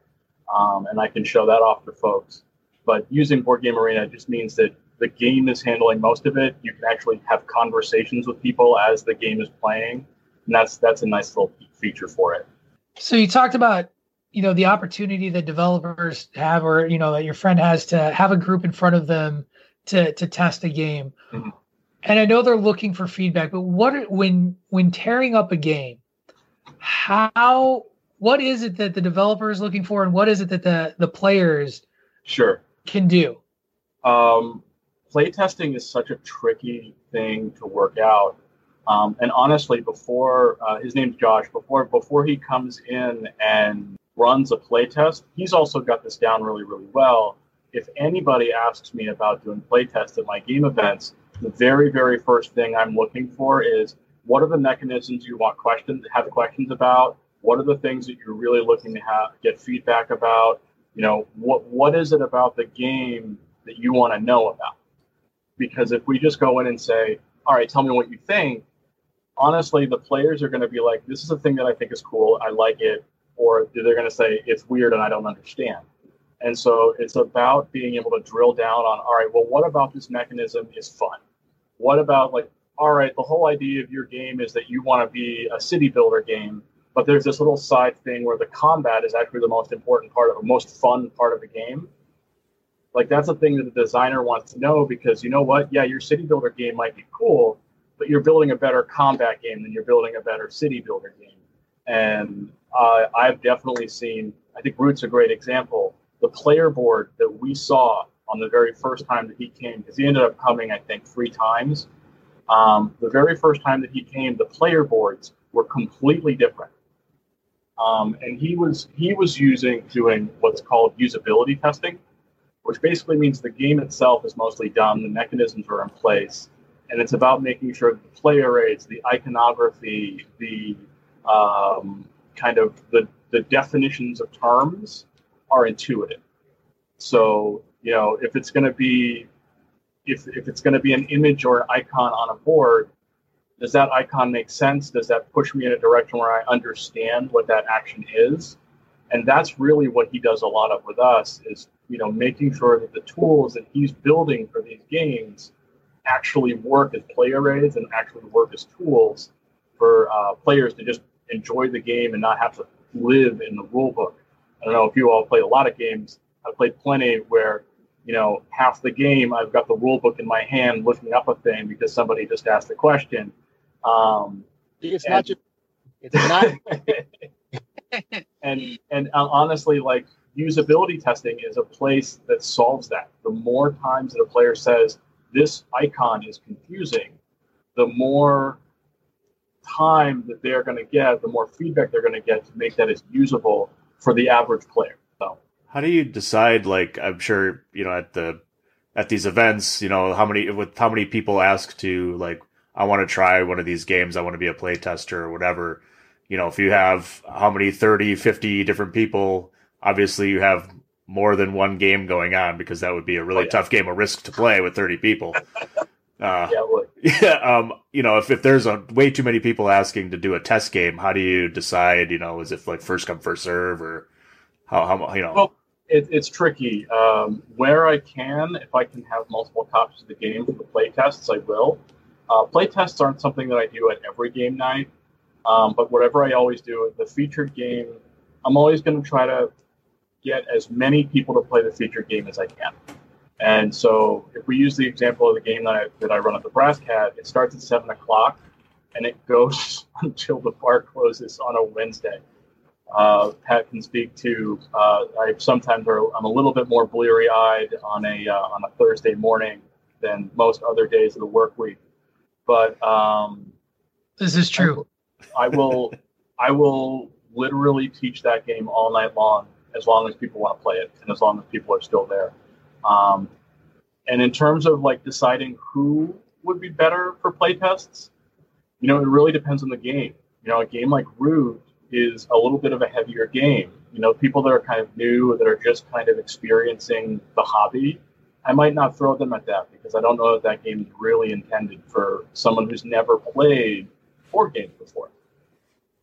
um, and I can show that off to folks. But using Board Game Arena just means that the game is handling most of it. You can actually have conversations with people as the game is playing, and that's that's a nice little feature for it. So you talked about, you know, the opportunity that developers have, or, you know, that your friend has to have a group in front of them to to test a game. Mm-hmm. And I know they're looking for feedback, but what when when tearing up a game, how what is it that the developer is looking for, and what is it that the, the players sure can do? Um, play testing is such a tricky thing to work out. Um, and honestly, before uh, his name's Josh, before before he comes in and runs a play test, he's also got this down really, really well. If anybody asks me about doing play tests at my game events, the very, very first thing I'm looking for is, what are the mechanisms you want questions, have questions about? What are the things that you're really looking to have, get feedback about? You know, what what is it about the game that you want to know about? Because if we just go in and say, all right, tell me what you think, honestly, the players are going to be like, this is a thing that I think is cool, I like it, or they're going to say, it's weird and I don't understand. And so it's about being able to drill down on, all right, well, what about this mechanism is fun? What about, like, all right, the whole idea of your game is that you want to be a city builder game, but there's this little side thing where the combat is actually the most important part of the most fun part of the game. Like, that's a thing that the designer wants to know, because you know what? Yeah, your city builder game might be cool, but you're building a better combat game than you're building a better city builder game. And uh, I've definitely seen, I think Root's a great example, the player board that we saw on the very first time that he came, because he ended up coming, I think, three times. Um, the very first time that he came, the player boards were completely different. Um, and he was he was using doing what's called usability testing, which basically means the game itself is mostly done, the mechanisms are in place, and it's about making sure that the player aids, the iconography, the um, kind of the, the definitions of terms are intuitive. So, you know, if it's going to be if if it's going to be an image or an icon on a board, does that icon make sense? Does that push me in a direction where I understand what that action is? And that's really what he does a lot of with us is, you know, making sure that the tools that he's building for these games actually work as player aids and actually work as tools for uh, players to just enjoy the game and not have to live in the rule book. I don't know if you all play a lot of games. I've played plenty where, you know, half the game I've got the rule book in my hand looking up a thing because somebody just asked a question. Um, it's and, not just, it's not. and, and honestly, like, usability testing is a place that solves that. The more times that a player says, this icon is confusing, the more time that they're going to get, the more feedback they're going to get to make that as usable for the average player. So, how do you decide? Like, I'm sure you know at the at these events, you know how many with how many people ask to like, I want to try one of these games, I want to be a play tester or whatever. You know, if you have how many thirty, fifty different people, obviously you have more than one game going on, because that would be a really oh, yeah. tough game of Risk to play with thirty people. Uh, yeah, it would. Yeah, um, you know, if, if there's a way too many people asking to do a test game, how do you decide? You know, is it like first come, first serve, or how? How you know? Well, it, it's tricky. Um, where I can, if I can have multiple copies of the game for the play tests, I will. Uh, play tests aren't something that I do at every game night, um, but whatever I always do, the featured game, I'm always going to try to get as many people to play the featured game as I can. And so if we use the example of the game that I, that I run at the Brass Cat, it starts at seven o'clock, and it goes until the bar closes on a Wednesday. Uh, Pat can speak to, uh, I sometimes are, I'm a little bit more bleary-eyed on a uh, on a Thursday morning than most other days of the work week. But um, this is true. I, I will I will literally teach that game all night long, as long as people want to play it and as long as people are still there. Um, and in terms of like deciding who would be better for playtests, you know, it really depends on the game. You know, a game like Root is a little bit of a heavier game. You know, people that are kind of new, that are just kind of experiencing the hobby, I might not throw them at that because I don't know that that game is really intended for someone who's never played board games before.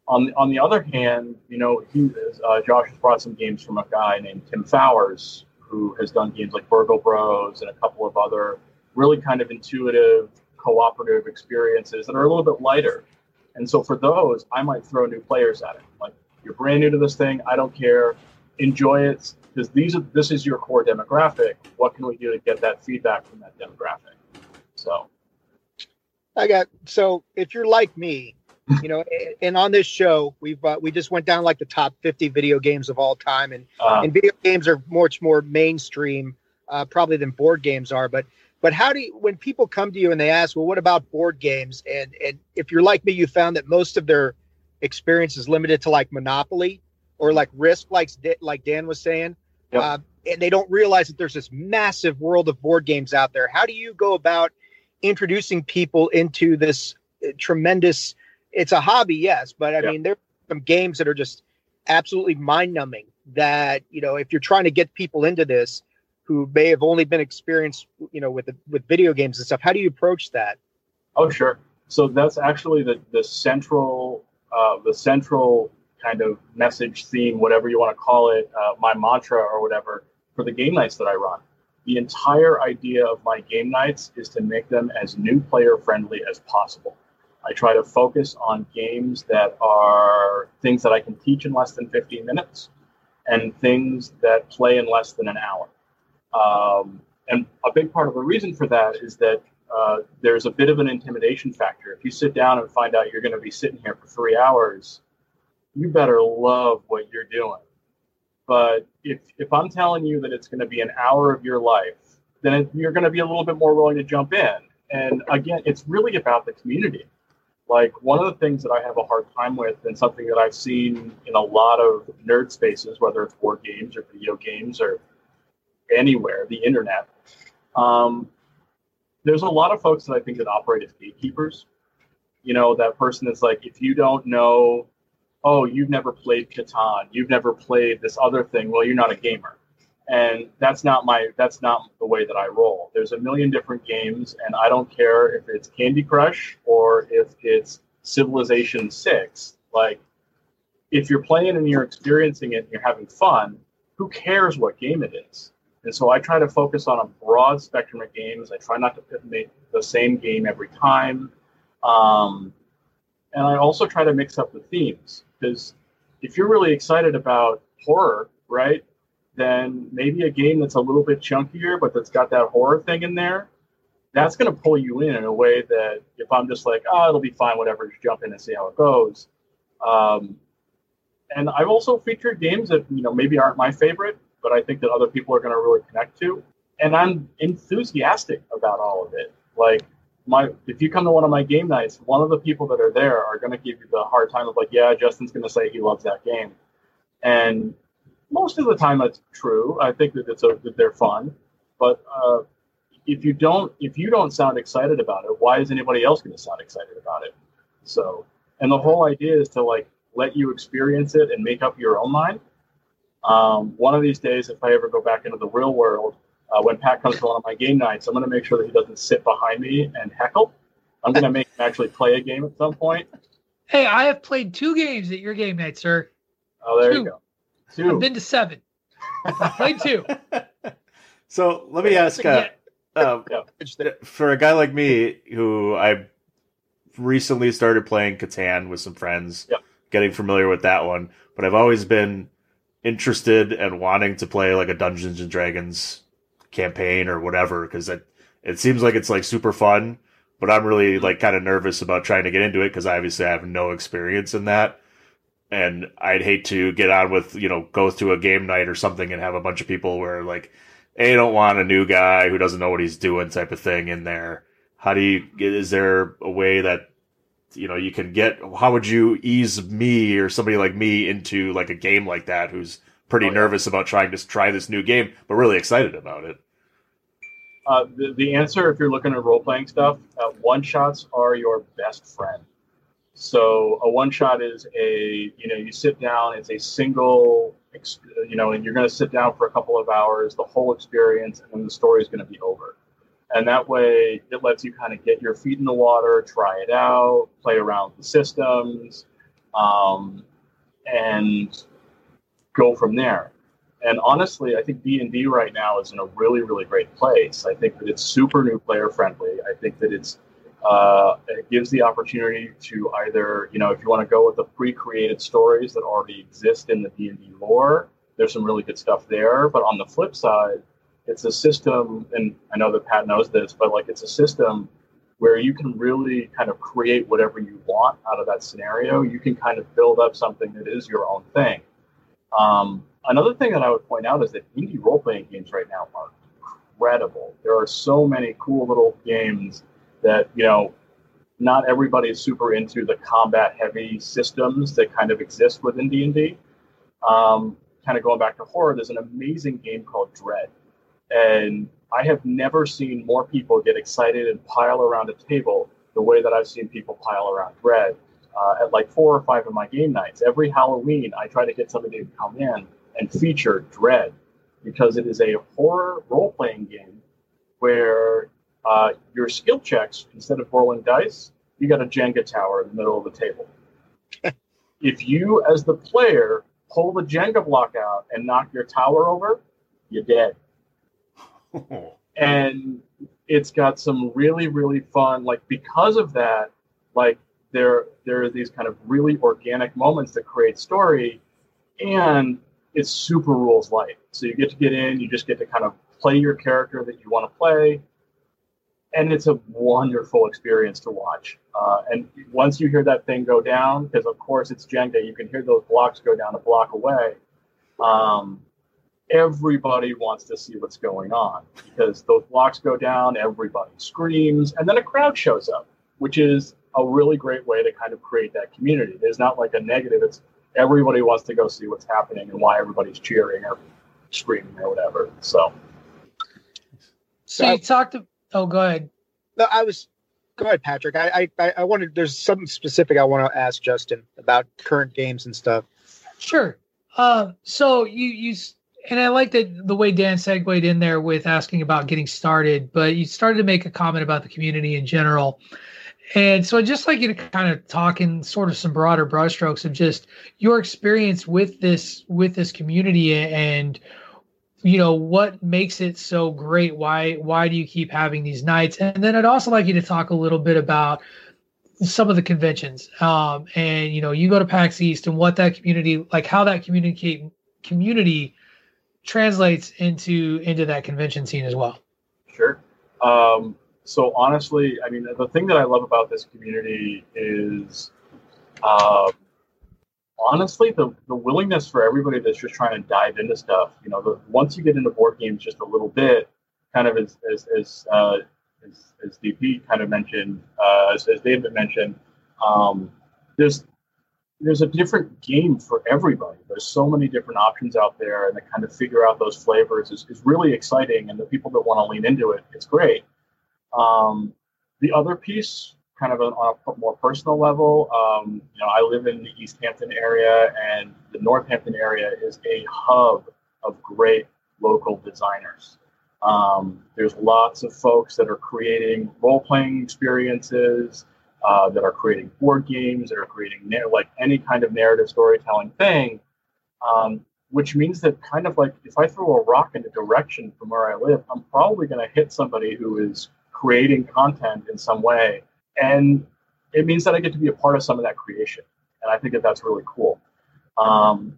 On, on the other hand, you know, he uh, Josh has brought some games from a guy named Tim Fowers, who has done games like Burgle Bros and a couple of other really kind of intuitive, cooperative experiences that are a little bit lighter. And so for those, I might throw new players at it. Like, you're brand new to this thing, I don't care, enjoy it, because these are, this is your core demographic. What can we do to get that feedback from that demographic? So, I got so if you're like me, you know, and on this show, we've uh, we just went down like the top fifty video games of all time, and uh, and video games are much more mainstream uh, probably than board games are. But but how do you, when people come to you and they ask, well, what about board games? And and if you're like me, you found that most of their experience is limited to like Monopoly or like Risk, like like Dan was saying, yep. uh, and they don't realize that there's this massive world of board games out there. How do you go about introducing people into this tremendous? It's a hobby, yes, but I yeah. mean, there are some games that are just absolutely mind-numbing that, you know, if you're trying to get people into this who may have only been experienced, you know, with the, with video games and stuff, how do you approach that? Oh, sure. So that's actually the, the central uh, the central kind of message, theme, whatever you want to call it, uh, my mantra or whatever for the game nights that I run. The entire idea of my game nights is to make them as new player friendly as possible. I try to focus on games that are things that I can teach in less than fifteen minutes and things that play in less than an hour. Um, and a big part of the reason for that is that uh, there's a bit of an intimidation factor. If you sit down and find out you're going to be sitting here for three hours, you better love what you're doing. But if if I'm telling you that it's going to be an hour of your life, then it, you're going to be a little bit more willing to jump in. And again, it's really about the community. Like, one of the things that I have a hard time with, and something that I've seen in a lot of nerd spaces, whether it's board games or video games or anywhere, the internet, um, there's a lot of folks that I think that operate as gatekeepers. You know, that person is like, if you don't know, oh, you've never played Catan, you've never played this other thing, well, you're not a gamer. And that's not my, that's not the way that I roll. There's a million different games, and I don't care if it's Candy Crush or if it's Civilization six. Like, if you're playing and you're experiencing it and you're having fun, who cares what game it is? And so I try to focus on a broad spectrum of games. I try not to make the same game every time. Um, and I also try to mix up the themes, because if you're really excited about horror, right, then maybe a game that's a little bit chunkier, but that's got that horror thing in there, that's going to pull you in in a way that if I'm just like, oh, it'll be fine, whatever, just jump in and see how it goes. Um, and I've also featured games that, you know, maybe aren't my favorite, but I think that other people are going to really connect to. And I'm enthusiastic about all of it. Like, my, if you come to one of my game nights, one of the people that are there are going to give you the hard time of like, yeah, Justin's going to say he loves that game. And most of the time that's true. I think that it's a, that they're fun, but uh, if you don't if you don't sound excited about it, why is anybody else going to sound excited about it? So, and the whole idea is to like let you experience it and make up your own mind. Um, one of these days, if I ever go back into the real world, uh, when Pat comes to one of my game nights, I'm going to make sure that he doesn't sit behind me and heckle. I'm going to make him actually play a game at some point. Hey, I have played two games at your game night, sir. Oh, there two. you go. Two. I've been to seven. I played two. So let me ask, uh, uh, for a guy like me who I recently started playing Catan with some friends, yep. getting familiar with that one, but I've always been interested and wanting to play like a Dungeons and Dragons campaign or whatever, because it, it seems like it's like super fun, but I'm really like kind of nervous about trying to get into it because obviously I have no experience in that. And I'd hate to get on with, you know, go through a game night or something and have a bunch of people where, like, hey, I don't want a new guy who doesn't know what he's doing type of thing in there. How do you, is there a way that, you know, you can get, how would you ease me or somebody like me into, like, a game like that who's pretty oh, yeah. nervous about trying to try this new game, but really excited about it? Uh, the, the answer, if you're looking at role-playing stuff, uh, one-shots are your best friend. So a one-shot is a, you know, you sit down, it's a single, you know, and you're going to sit down for a couple of hours, the whole experience, and then the story is going to be over. And that way, it lets you kind of get your feet in the water, try it out, play around with the systems, um, and go from there. And honestly, I think D and D right now is in a really, really great place. I think that it's super new player friendly. I think that it's Uh, it gives the opportunity to either, you know, if you want to go with the pre-created stories that already exist in the D and D lore, there's some really good stuff there. But on the flip side, it's a system, and I know that Pat knows this, but like it's a system where you can really kind of create whatever you want out of that scenario. You can kind of build up something that is your own thing. Um, another thing that I would point out is that indie role-playing games right now are incredible. There are so many cool little games that, you know, not everybody is super into the combat-heavy systems that kind of exist within D and D. Um, kind of going back to horror, there's an amazing game called Dread. And I have never seen more people get excited and pile around a table the way that I've seen people pile around Dread uh, at like four or five of my game nights. Every Halloween, I try to get somebody to come in and feature Dread, because it is a horror role-playing game where Uh, your skill checks, instead of rolling dice, you got a Jenga tower in the middle of the table. If you, as the player, pull the Jenga block out and knock your tower over, you're dead. And it's got some really, really fun, like, because of that, like, there there are these kind of really organic moments that create story, and it's super rules light. So you get to get in, you just get to kind of play your character that you want to play, and it's a wonderful experience to watch. Uh, and once you hear that thing go down, because of course it's Jenga, you can hear those blocks go down a block away. Um, everybody wants to see what's going on, because those blocks go down, everybody screams, and then a crowd shows up, which is a really great way to kind of create that community. There's not like a negative. It's everybody wants to go see what's happening and why everybody's cheering or screaming or whatever. So, so, so you I, talked to, oh, go ahead. No, I was, go ahead, Patrick. I, I, I wanted, there's something specific I want to ask Justin about current games and stuff. Sure. Uh, so you, you, and I like that the way Dan segued in there with asking about getting started, but you started to make a comment about the community in general. And so I'd just like you to kind of talk in sort of some broader brushstrokes of just your experience with this, with this community, and, you know, what makes it so great? Why, why do you keep having these nights? And then I'd also like you to talk a little bit about some of the conventions. Um, and, you know, you go to PAX East and what that community, like how that communicate community translates into, into that convention scene as well. Sure. Um, So honestly, I mean, the thing that I love about this community is, uh, honestly, the, the willingness for everybody that's just trying to dive into stuff. You know, the, once you get into board games just a little bit, kind of as as as uh, as, as D P kind of mentioned, uh, as, as David mentioned, um, there's there's a different game for everybody. There's so many different options out there, and to kind of figure out those flavors is, is really exciting. And the people that want to lean into it, it's great. Um, the other piece, kind of on a more personal level, um, you know, I live in the East Hampton area, and the Northampton area is a hub of great local designers. Um, there's lots of folks that are creating role-playing experiences, uh, that are creating board games, that are creating na- like any kind of narrative storytelling thing, um, which means that kind of like if I throw a rock in a direction from where I live, I'm probably going to hit somebody who is creating content in some way, and it means that I get to be a part of some of that creation, and I think that that's really cool. Um,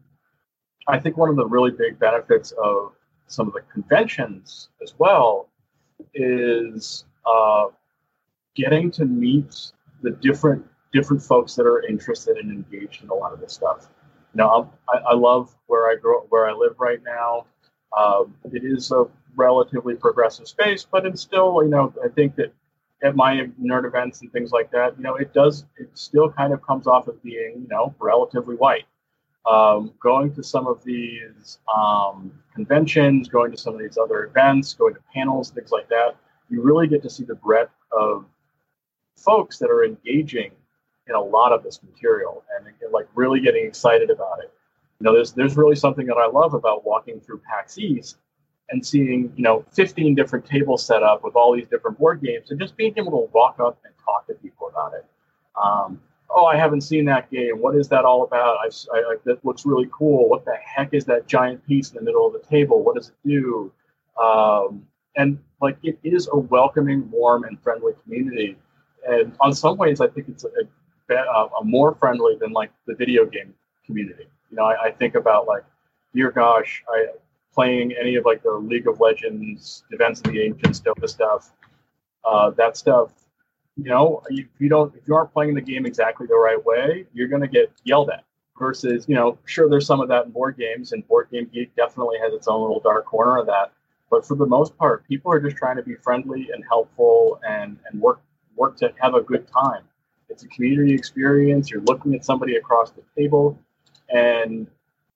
I think one of the really big benefits of some of the conventions as well is uh, getting to meet the different different folks that are interested and engaged in a lot of this stuff. You know, I, I love where I grow, where I live right now. Uh, it is a relatively progressive space, but it's still, you know, I think that at my nerd events and things like that, you know, it does, it still kind of comes off of being, you know, relatively white. Um, going to some of these um, conventions, going to some of these other events, going to panels, things like that, you really get to see the breadth of folks that are engaging in a lot of this material and, and like really getting excited about it. You know, there's there's really something that I love about walking through PAX East and seeing, you know, fifteen different tables set up with all these different board games and just being able to walk up and talk to people about it. Um, oh, I haven't seen that game. What is that all about? I, I, I, that looks really cool. What the heck is that giant piece in the middle of the table? What does it do? Um, and, like, it is a welcoming, warm, and friendly community. And on some ways, I think it's a, a, a more friendly than, like, the video game community. You know, I, I think about, like, dear gosh, I playing any of, like, the League of Legends, Defense of the Ancients, Dota stuff, uh, that stuff, you know, if you don't, if you aren't playing the game exactly the right way, you're going to get yelled at. Versus, you know, sure, there's some of that in board games, and Board Game Geek definitely has its own little dark corner of that. But for the most part, people are just trying to be friendly and helpful and, and work work to have a good time. It's a community experience. You're looking at somebody across the table. And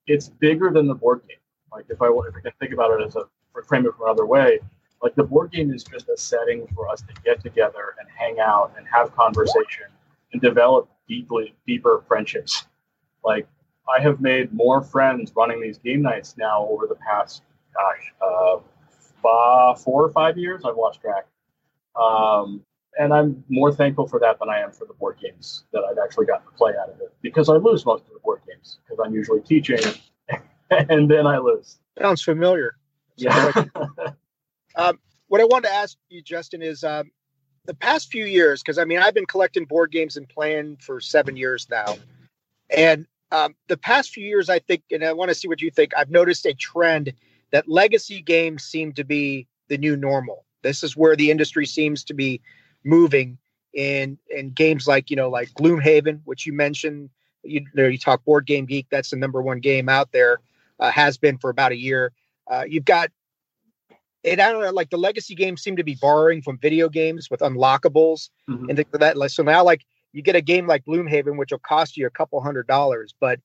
it's bigger than the board game. Like if I, if I can think about it as a frame it from another way, like the board game is just a setting for us to get together and hang out and have conversation and develop deeply deeper friendships. Like I have made more friends running these game nights now over the past, gosh, uh, five, four or five years. I've lost track. Um, And I'm more thankful for that than I am for the board games that I've actually gotten to play out of it, because I lose most of the board games because I'm usually teaching and then I lose. Sounds familiar. Yeah. Um, what I wanted to ask you, Justin, is um, the past few years, because I mean, I've been collecting board games and playing for seven years now. And um, the past few years, I think, and I want to see what you think, I've noticed a trend that legacy games seem to be the new normal. This is where the industry seems to be moving in, in games like, you know, like Gloomhaven, which you mentioned. You, you know, you talk Board Game Geek, that's the number one game out there, uh, has been for about a year. Uh, you've got, and I don't know, like the legacy games seem to be borrowing from video games with unlockables mm-hmm. and things like that. Like, so now, like, you get a game like Gloomhaven, which will cost you a couple hundred dollars, but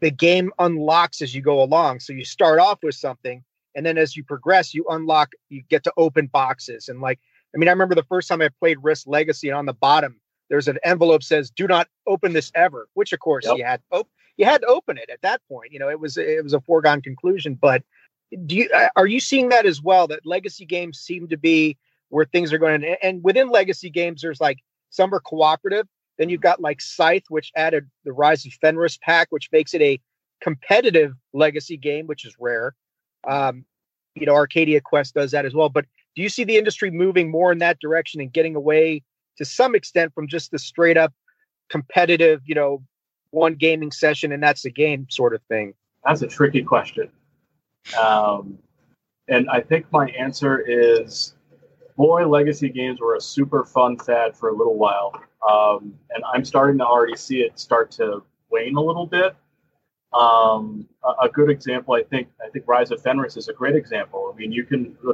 the game unlocks as you go along. So you start off with something, and then as you progress, you unlock, you get to open boxes. And like, I mean, I remember the first time I played Risk Legacy, and on the bottom, there's an envelope that says, do not open this ever, which of course yep. you had, op- you had to open it at that point. You know, it was, it was a foregone conclusion, but do you, are you seeing that as well? That legacy games seem to be where things are going. And within legacy games, there's like, some are cooperative. Then you've got like Scythe, which added the Rise of Fenris pack, which makes it a competitive legacy game, which is rare. Um, you know, Arcadia Quest does that as well. But do you see the industry moving more in that direction and getting away to some extent from just the straight up competitive, you know, one gaming session and that's the game sort of thing? That's a tricky question. Um, and I think my answer is, boy, legacy games were a super fun fad for a little while. Um, and I'm starting to already see it start to wane a little bit. Um, a, a good example, I think, I think Rise of Fenris is a great example. I mean, you can, the,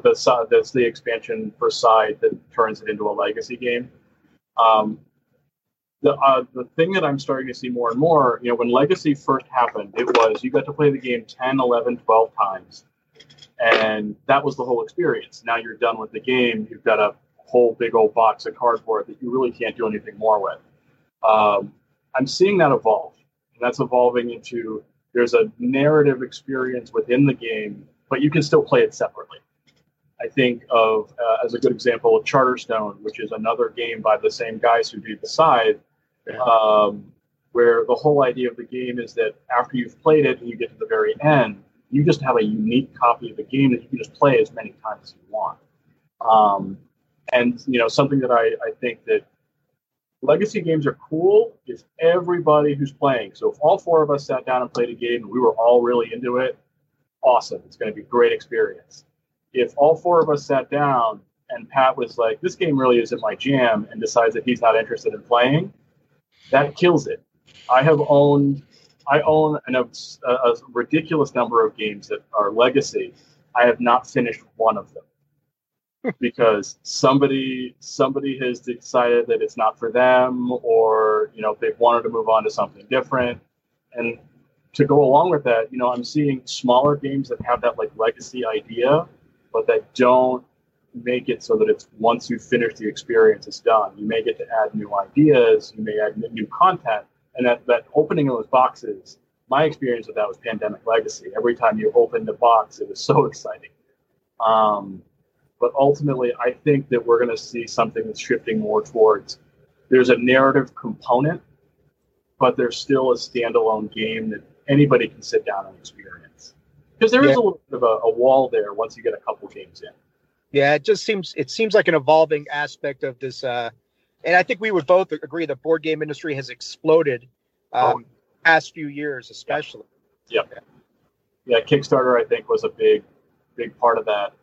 that's the expansion for Scythe that turns it into a legacy game. Um, the, uh, the thing that I'm starting to see more and more, you know, when Legacy first happened, it was, you got to play the game ten, eleven, twelve times. And that was the whole experience. Now you're done with the game. You've got a whole big old box of cardboard that you really can't do anything more with. Um, I'm seeing that evolve. And that's evolving into, there's a narrative experience within the game, but you can still play it separately. I think of, uh, as a good example, of Charterstone, which is another game by the same guys who do the side, um, where the whole idea of the game is that after you've played it and you get to the very end, you just have a unique copy of the game that you can just play as many times as you want. Um, and, you know, something that I, I think that legacy games are cool is everybody who's playing. So if all four of us sat down and played a game and we were all really into it, awesome. It's going to be a great experience. If all four of us sat down and Pat was like, this game really isn't my jam, and decides that he's not interested in playing, that kills it. I have owned... I own an, a, a ridiculous number of games that are legacy. I have not finished one of them because somebody somebody has decided that it's not for them, or you know they've wanted to move on to something different. And to go along with that, you know, I'm seeing smaller games that have that like legacy idea, but that don't make it so that it's once you finish the experience, it's done. You may get to add new ideas. You may add new content. And that, that opening of those boxes, my experience with that was Pandemic Legacy. Every time you opened the box, it was so exciting. Um, but ultimately, I think that we're going to see something that's shifting more towards, there's a narrative component, but there's still a standalone game that anybody can sit down and experience. Because there yeah. is a little bit of a, a wall there once you get a couple games in. Yeah, it just seems, it seems like an evolving aspect of this uh... And I think we would both agree the board game industry has exploded um, oh. past few years, especially. Yeah. yeah. Yeah. Kickstarter, I think, was a big, big part of that.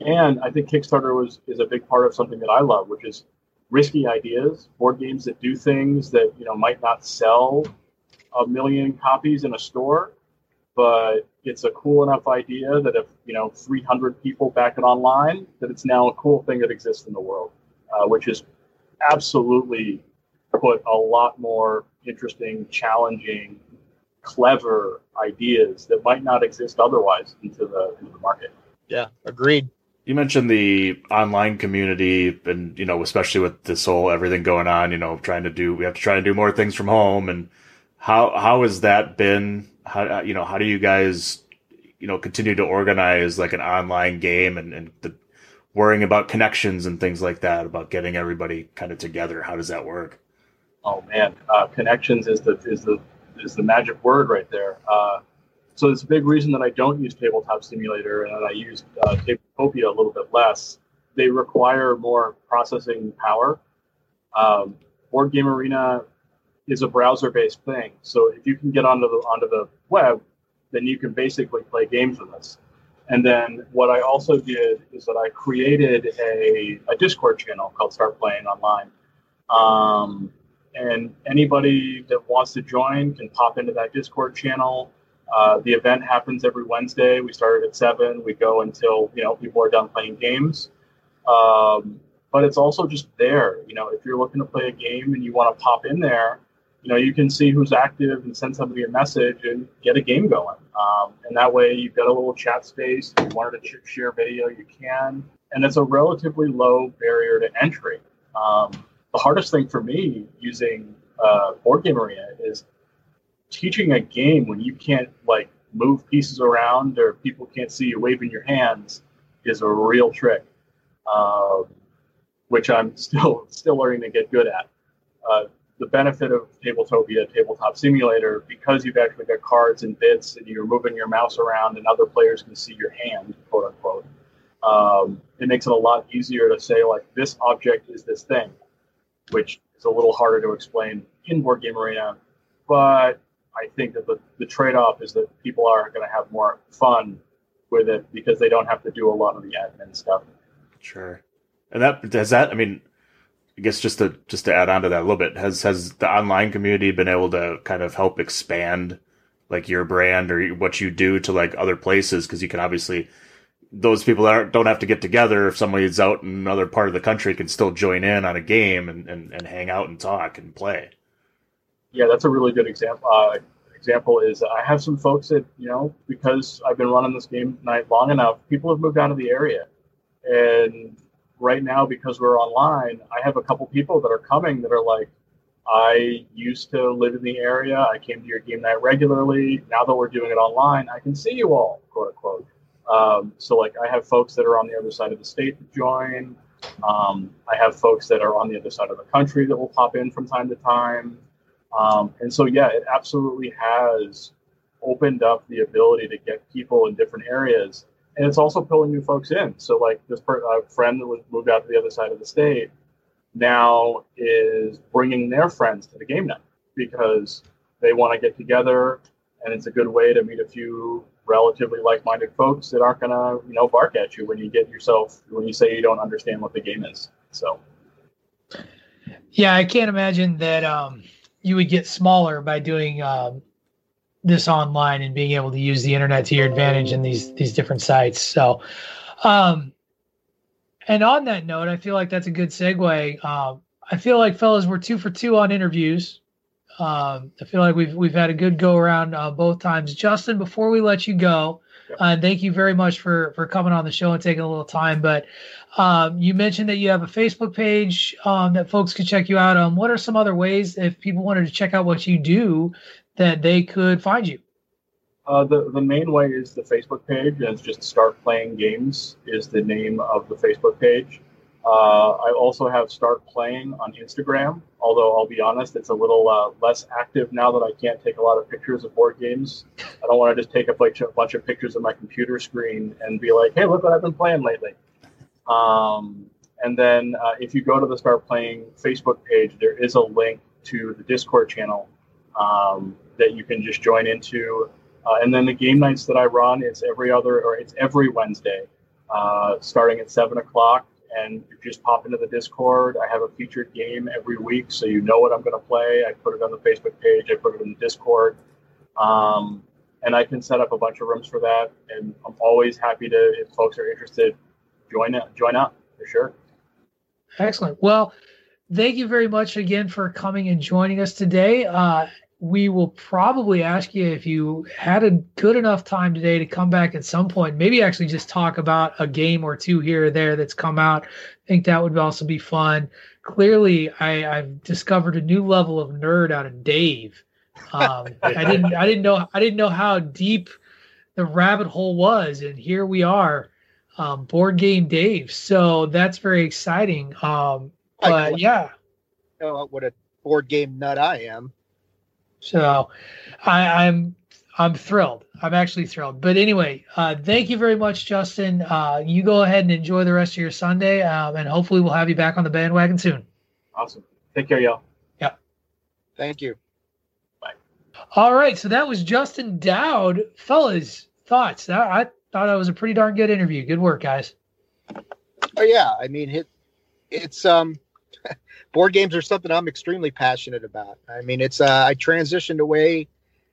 And I think Kickstarter was is a big part of something that I love, which is risky ideas, board games that do things that, you know, might not sell a million copies in a store, but it's a cool enough idea that if, you know, three hundred people back it online, that it's now a cool thing that exists in the world, uh, which is absolutely put a lot more interesting, challenging, clever ideas that might not exist otherwise into the into the market. Yeah, agreed. You mentioned the online community, and you know, especially with this whole everything going on, you know, trying to do we have to try and do more things from home. And how how has that been? How you know, how do you guys you know continue to organize like an online game and and the worrying about connections and things like that, about getting everybody kind of together? How does that work? Oh man, uh, connections is the is the is the magic word right there. Uh, So it's a big reason that I don't use Tabletop Simulator and I use uh, Tabletopia a little bit less. They require more processing power. Um, Board Game Arena is a browser-based thing. So if you can get onto the onto the web, then you can basically play games with us. And then what I also did is that I created a, a Discord channel called Start Playing Online. Um, and anybody that wants to join can pop into that Discord channel. Uh, the event happens every Wednesday. We started at seven. We go until, you know, people are done playing games. Um, but it's also just there. You know, if you're looking to play a game and you want to pop in there, you know, you can see who's active and send somebody a message and get a game going. Um, and that way you've got a little chat space. If you wanted to share video, you can. And it's a relatively low barrier to entry. Um, the hardest thing for me using uh, Board Game Arena is teaching a game when you can't, like, move pieces around or people can't see you waving your hands is a real trick, uh, which I'm still still learning to get good at. Uh, the benefit of Tabletopia, Tabletop Simulator, because you've actually got cards and bits and you're moving your mouse around and other players can see your hand, quote unquote, um, it makes it a lot easier to say, like, this object is this thing, which is a little harder to explain in Board Game Arena. But I think that the, the trade-off is that people are going to have more fun with it because they don't have to do a lot of the admin stuff. Sure. And that does that, I mean, I guess just to just to add on to that a little bit, has has the online community been able to kind of help expand, like, your brand or what you do to, like, other places? Because you can obviously, those people that aren't, don't have to get together. If somebody's out in another part of the country, can still join in on a game and, and, and hang out and talk and play. Yeah, that's a really good example. Uh, example is I have some folks that, you know, because I've been running this game night long enough, people have moved out of the area. And right now, because we're online, I have a couple people that are coming that are like, I used to live in the area. I came to your game night regularly. Now that we're doing it online, I can see you all, quote unquote. Um, so, like, I have folks that are on the other side of the state that join. Um, I have folks that are on the other side of the country that will pop in from time to time. Um, and so, yeah, it absolutely has opened up the ability to get people in different areas. And it's also pulling new folks in. So, like, this per- uh, friend that was moved out to the other side of the state now is bringing their friends to the game night because they want to get together. And it's a good way to meet a few relatively like-minded folks that aren't going to, you know, bark at you when you get yourself, when you say you don't understand what the game is. So, yeah, I can't imagine that, um, you would get smaller by doing um, this online and being able to use the internet to your advantage in these, these different sites. So, um, and on that note, I feel like that's a good segue. Um, I feel like, fellas, we're two for two on interviews. Um, I feel like we've, we've had a good go around uh, both times. Justin, before we let you go, uh, thank you very much for, for coming on the show and taking a little time. But um, you mentioned that you have a Facebook page um, that folks could check you out on. What are some other ways, if people wanted to check out what you do, that they could find you? Uh, the, the main way is the Facebook page, and it's just Start Playing Games is the name of the Facebook page. Uh, I also have Start Playing on Instagram, although I'll be honest, it's a little uh, less active now that I can't take a lot of pictures of board games. I don't want to just take a bunch of, bunch of pictures of my computer screen and be like, hey, look what I've been playing lately. Um, and then uh, if you go to the Start Playing Facebook page, there is a link to the Discord channel um, that you can just join into. Uh, and then the game nights that I run, it's every other, or it's every Wednesday, uh, starting at seven o'clock. And if you just pop into the Discord, I have a featured game every week, so you know what I'm going to play. I put it on the Facebook page. I put it in the Discord. Um, and I can set up a bunch of rooms for that. And I'm always happy to, if folks are interested, join up, join up for sure. Excellent. Well, thank you very much again for coming and joining us today. Uh, we will probably ask you if you had a good enough time today to come back at some point, maybe actually just talk about a game or two here or there that's come out. I think that would also be fun. Clearly, I, I've discovered a new level of nerd out of Dave. Um, I didn't, I didn't know, I didn't know how deep the rabbit hole was, and here we are, um, Board Game Dave. So that's very exciting. Um, but yeah, oh, what a board game nut I am. So I, I'm I'm thrilled. I'm actually thrilled. But anyway, uh, thank you very much, Justin. Uh, you go ahead and enjoy the rest of your Sunday, um, and hopefully we'll have you back on the bandwagon soon. Awesome. Take care, y'all. Yeah. Thank you. Bye. All right. So that was Justin Dowd. Fellas, thoughts? I, I thought that was a pretty darn good interview. Good work, guys. Oh, yeah. I mean, it, it's um, board games are something I'm extremely passionate about. I mean, it's uh, I transitioned away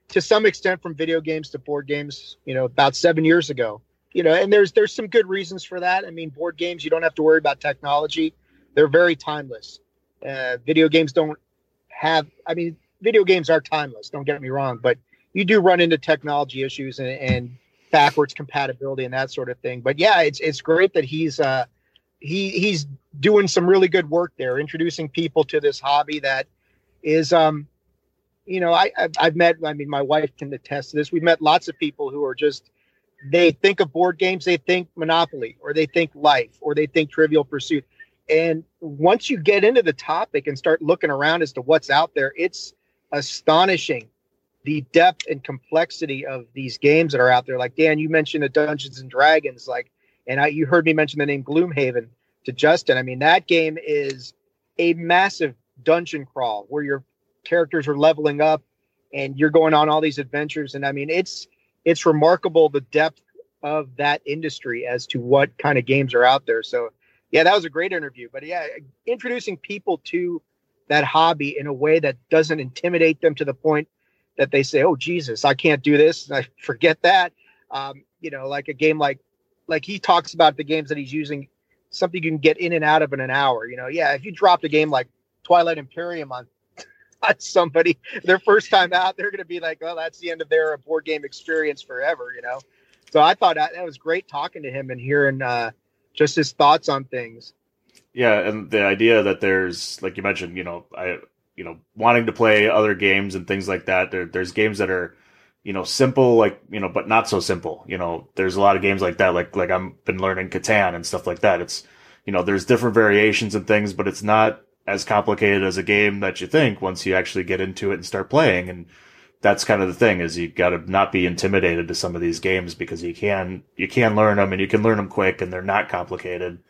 to some extent from video games to board games, you know, about seven years ago, you know, and there's, there's some good reasons for that. I mean, board games, you don't have to worry about technology. They're very timeless. Uh, video games don't have, I mean, video games are timeless. Don't get me wrong, but you do run into technology issues and, and backwards compatibility and that sort of thing. But yeah, it's, it's great that he's, uh, he, he's doing some really good work there, introducing people to this hobby that is, um, you know, I, I've, I've met, I mean, my wife can attest to this. We've met lots of people who are just, they think of board games, they think Monopoly, or they think Life, or they think Trivial Pursuit. And once you get into the topic and start looking around as to what's out there, it's astonishing the depth and complexity of these games that are out there. Like, Dan, you mentioned the Dungeons and Dragons, like, and I, you heard me mention the name Gloomhaven to Justin. I mean, that game is a massive dungeon crawl where you're, characters are leveling up and you're going on all these adventures. And I mean, it's, it's remarkable the depth of that industry as to what kind of games are out there. So yeah, that was a great interview, but yeah, introducing people to that hobby in a way that doesn't intimidate them to the point that they say, oh Jesus, I can't do this. I forget that. Um, you know, like a game, like, like he talks about the games that he's using, something you can get in and out of in an hour, you know? Yeah. If you dropped a game like Twilight Imperium on somebody their first time out, they're going to be like, well, that's the end of their board game experience forever, you know? So I thought that, that was great talking to him and hearing uh, just his thoughts on things. Yeah. And the idea that there's, like you mentioned, you know, I, you know, wanting to play other games and things like that. There, there's games that are, you know, simple, like, you know, but not so simple, you know, there's a lot of games like that. Like, like I've been learning Catan and stuff like that. It's, you know, there's different variations and things, but it's not as complicated as a game that you think once you actually get into it and start playing. And that's kind of the thing, is you got to not be intimidated to some of these games, because you can, you can learn them and you can learn them quick and they're not complicated.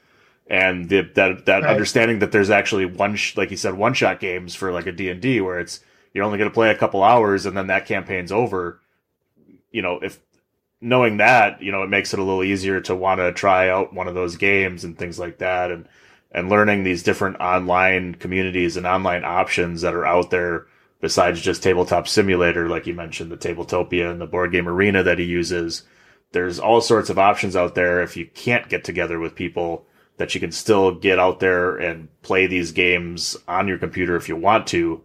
And the, that, that right. Understanding that there's actually one, sh- like you said, one shot games for like a D and D where it's, you're only going to play a couple hours and then that campaign's over. You know, if knowing that, you know, it makes it a little easier to want to try out one of those games and things like that. And, and learning these different online communities and online options that are out there besides just Tabletop Simulator, like you mentioned, the Tabletopia and the Board Game Arena that he uses. There's all sorts of options out there if you can't get together with people, that you can still get out there and play these games on your computer if you want to.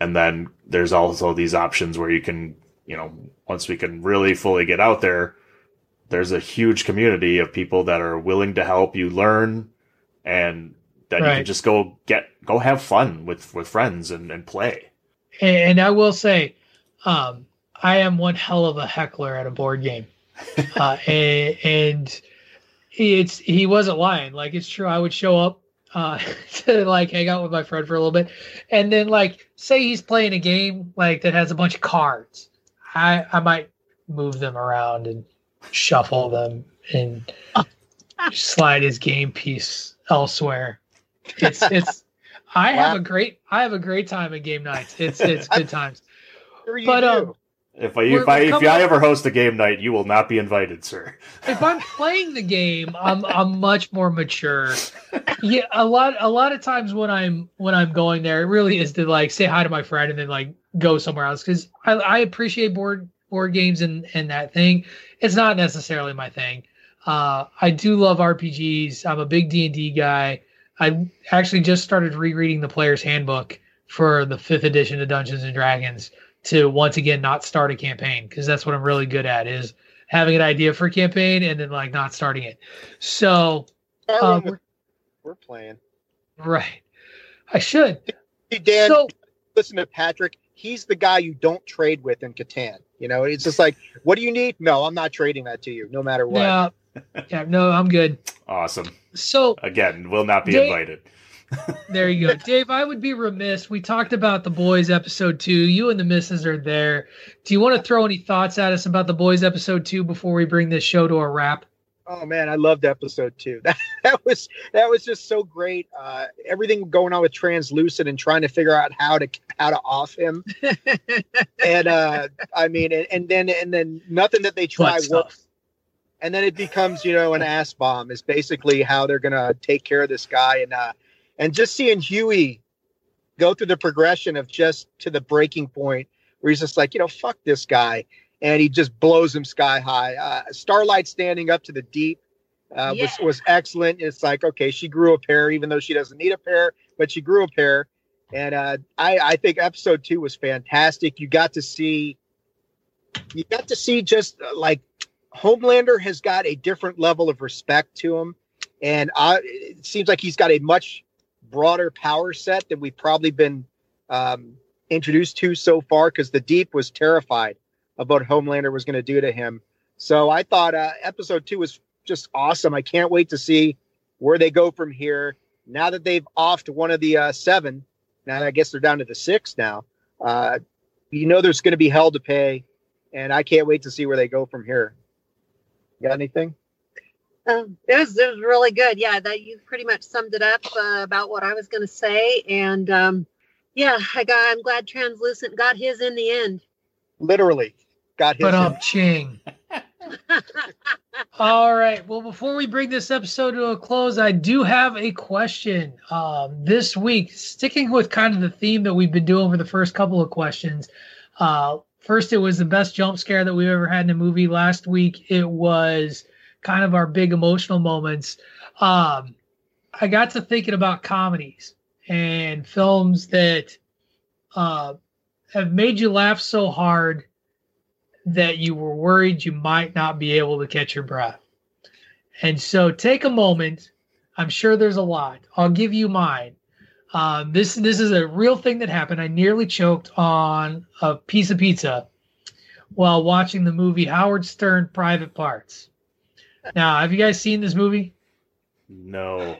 And then there's also these options where you can, you know, once we can really fully get out there, there's a huge community of people that are willing to help you learn, and that right. You can just go get, go have fun with, with friends and, and play. And I will say, um, I am one hell of a heckler at a board game. uh, and, and it's, he wasn't lying. Like, it's true. I would show up, uh, to like hang out with my friend for a little bit. And then like, say he's playing a game like that has a bunch of cards. I, I might move them around and shuffle them and slide his game piece elsewhere. It's it's I wow. have a great I have a great time at game nights. It's it's good times. Sure but do. um if I if I, if I, if I ever host a game night, you will not be invited, sir. If I'm playing the game, I'm I'm much more mature. Yeah, a lot a lot of times when I'm when I'm going there, it really is to like say hi to my friend and then like go somewhere else, because I, I appreciate board board games and, and that thing. It's not necessarily my thing. Uh, I do love R P Gs. I'm a big D and D guy. I actually just started rereading the Player's Handbook for the fifth edition of Dungeons and Dragons to once again not start a campaign, because that's what I'm really good at, is having an idea for a campaign and then like not starting it. So um, we're, we're playing. Right. I should. Hey, Dan, so, listen to Patrick. He's the guy you don't trade with in Catan. You know, it's just like, what do you need? No, I'm not trading that to you, no matter what. Yeah. Yeah, no, I'm good. Awesome. So again, will not be Dan, invited. There you go. Dave, I would be remiss. We talked about The Boys episode two. You and the missus are there. Do you want to throw any thoughts at us about The Boys episode two before we bring this show to a wrap? Oh man, I loved episode two. That, that was that was just so great. Uh, everything going on with Translucent and trying to figure out how to how to off him. and uh, I mean, and, and then and then nothing that they try works. And then it becomes, you know, an ass bomb is basically how they're gonna take care of this guy. And uh, and just seeing Huey go through the progression of just to the breaking point where he's just like, you know, fuck this guy. And he just blows him sky high. Uh, Starlight standing up to the Deep uh, yeah. was, was excellent. It's like, okay, she grew a pair, even though she doesn't need a pair, but she grew a pair. And uh, I, I think episode two was fantastic. You got to see, you got to see just uh, like Homelander has got a different level of respect to him. And I, it seems like he's got a much broader power set than we've probably been um, introduced to so far. Cause the Deep was terrified about what Homelander was going to do to him. So I thought uh, episode two was just awesome. I can't wait to see where they go from here. Now that they've offed one of the uh, seven, now I guess they're down to the six now, uh, you know there's going to be hell to pay, and I can't wait to see where they go from here. You got anything? Um, it was, it was really good. Yeah, that you pretty much summed it up uh, about what I was going to say. And um, yeah, I got, I'm glad Translucent got his in the end. Literally. Got his but up ching. All right. Well, before we bring this episode to a close, I do have a question. Um, this week, sticking with kind of the theme that we've been doing for the first couple of questions. Uh, first, it was the best jump scare that we've ever had in a movie. Last week, it was kind of our big emotional moments. Um, I got to thinking about comedies and films that uh, have made you laugh so hard that you were worried you might not be able to catch your breath. And so take a moment. I'm sure there's a lot. I'll give you mine. Uh, this, this is a real thing that happened. I nearly choked on a piece of pizza while watching the movie Howard Stern Private Parts. Now, have you guys seen this movie? No.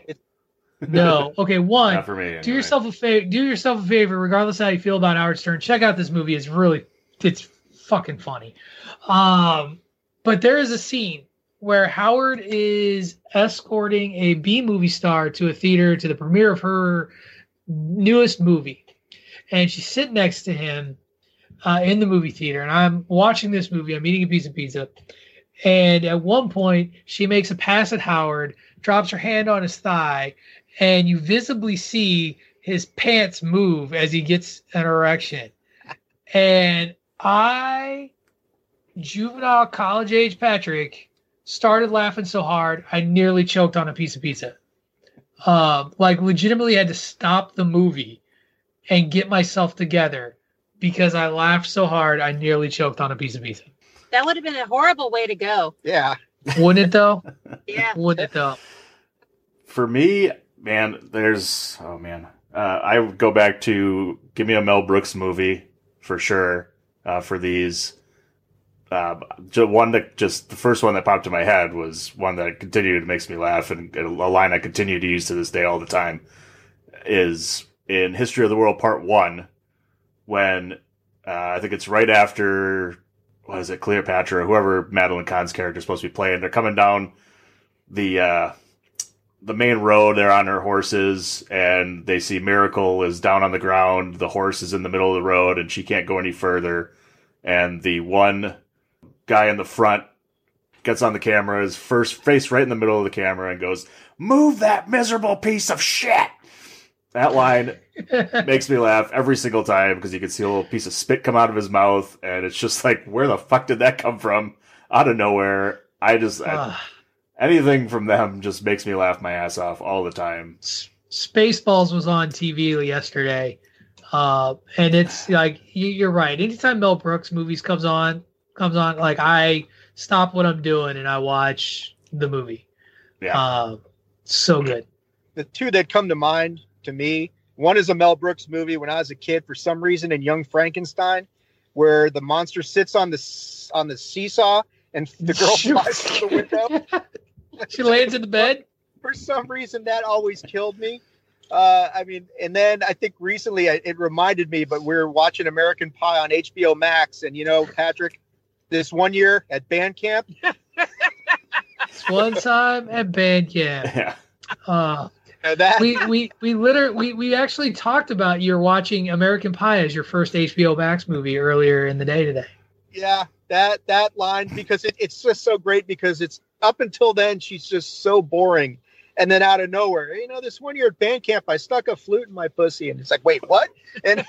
No. Okay, one, not for me, anyway. do yourself a favor, do yourself a favor, regardless of how you feel about Howard Stern, check out this movie. It's really, it's fucking funny. Um, but there is a scene where Howard is escorting a B movie star to a theater to the premiere of her newest movie. And she's sitting next to him uh, in the movie theater. And I'm watching this movie. I'm eating a piece of pizza. And at one point, she makes a pass at Howard, drops her hand on his thigh, and you visibly see his pants move as he gets an erection. And I, juvenile college age Patrick, started laughing so hard I nearly choked on a piece of pizza. Um, like legitimately had to stop the movie and get myself together because I laughed so hard I nearly choked on a piece of pizza. That would have been a horrible way to go. Yeah. Wouldn't it though? Yeah. Wouldn't it though? For me, man, there's oh man. Uh, I would go back to give me a Mel Brooks movie for sure. Uh, for these, uh, one that just the first one that popped in my head was one that continued makes me laugh, and a line I continue to use to this day all the time is in History of the World Part One, when uh, I think it's right after what is it Cleopatra, whoever Madeline Kahn's character is supposed to be playing, they're coming down the uh, the main road, they're on their horses, and they see Miracle is down on the ground, the horse is in the middle of the road, and she can't go any further. And the one guy in the front gets on the camera, his first face right in the middle of the camera, and goes, "Move that miserable piece of shit!" That line makes me laugh every single time, because you can see a little piece of spit come out of his mouth, and it's just like, where the fuck did that come from? Out of nowhere. I just... I, anything from them just makes me laugh my ass off all the time. Spaceballs was on T V yesterday. Uh, and it's like, you're right. Anytime Mel Brooks movies comes on, comes on, like I stop what I'm doing and I watch the movie. Yeah. Uh, so good. The two that come to mind to me, one is a Mel Brooks movie when I was a kid, for some reason, in Young Frankenstein, where the monster sits on the, on the seesaw and the girl flies through the window. She lands in the bed. For some reason, that always killed me. Uh, I mean, and then I think recently I, it reminded me, but we were watching American Pie on H B O Max. And, you know, Patrick, this one year at band camp. This one time at band camp. Yeah. Uh, that. We, we, we literally, we, we actually talked about you're watching American Pie as your first H B O Max movie earlier in the day today. Yeah, that, that line, because it, it's just so great, because it's up until then, she's just so boring. And then out of nowhere, you know, this one year at band camp, I stuck a flute in my pussy, and it's like, wait, what? And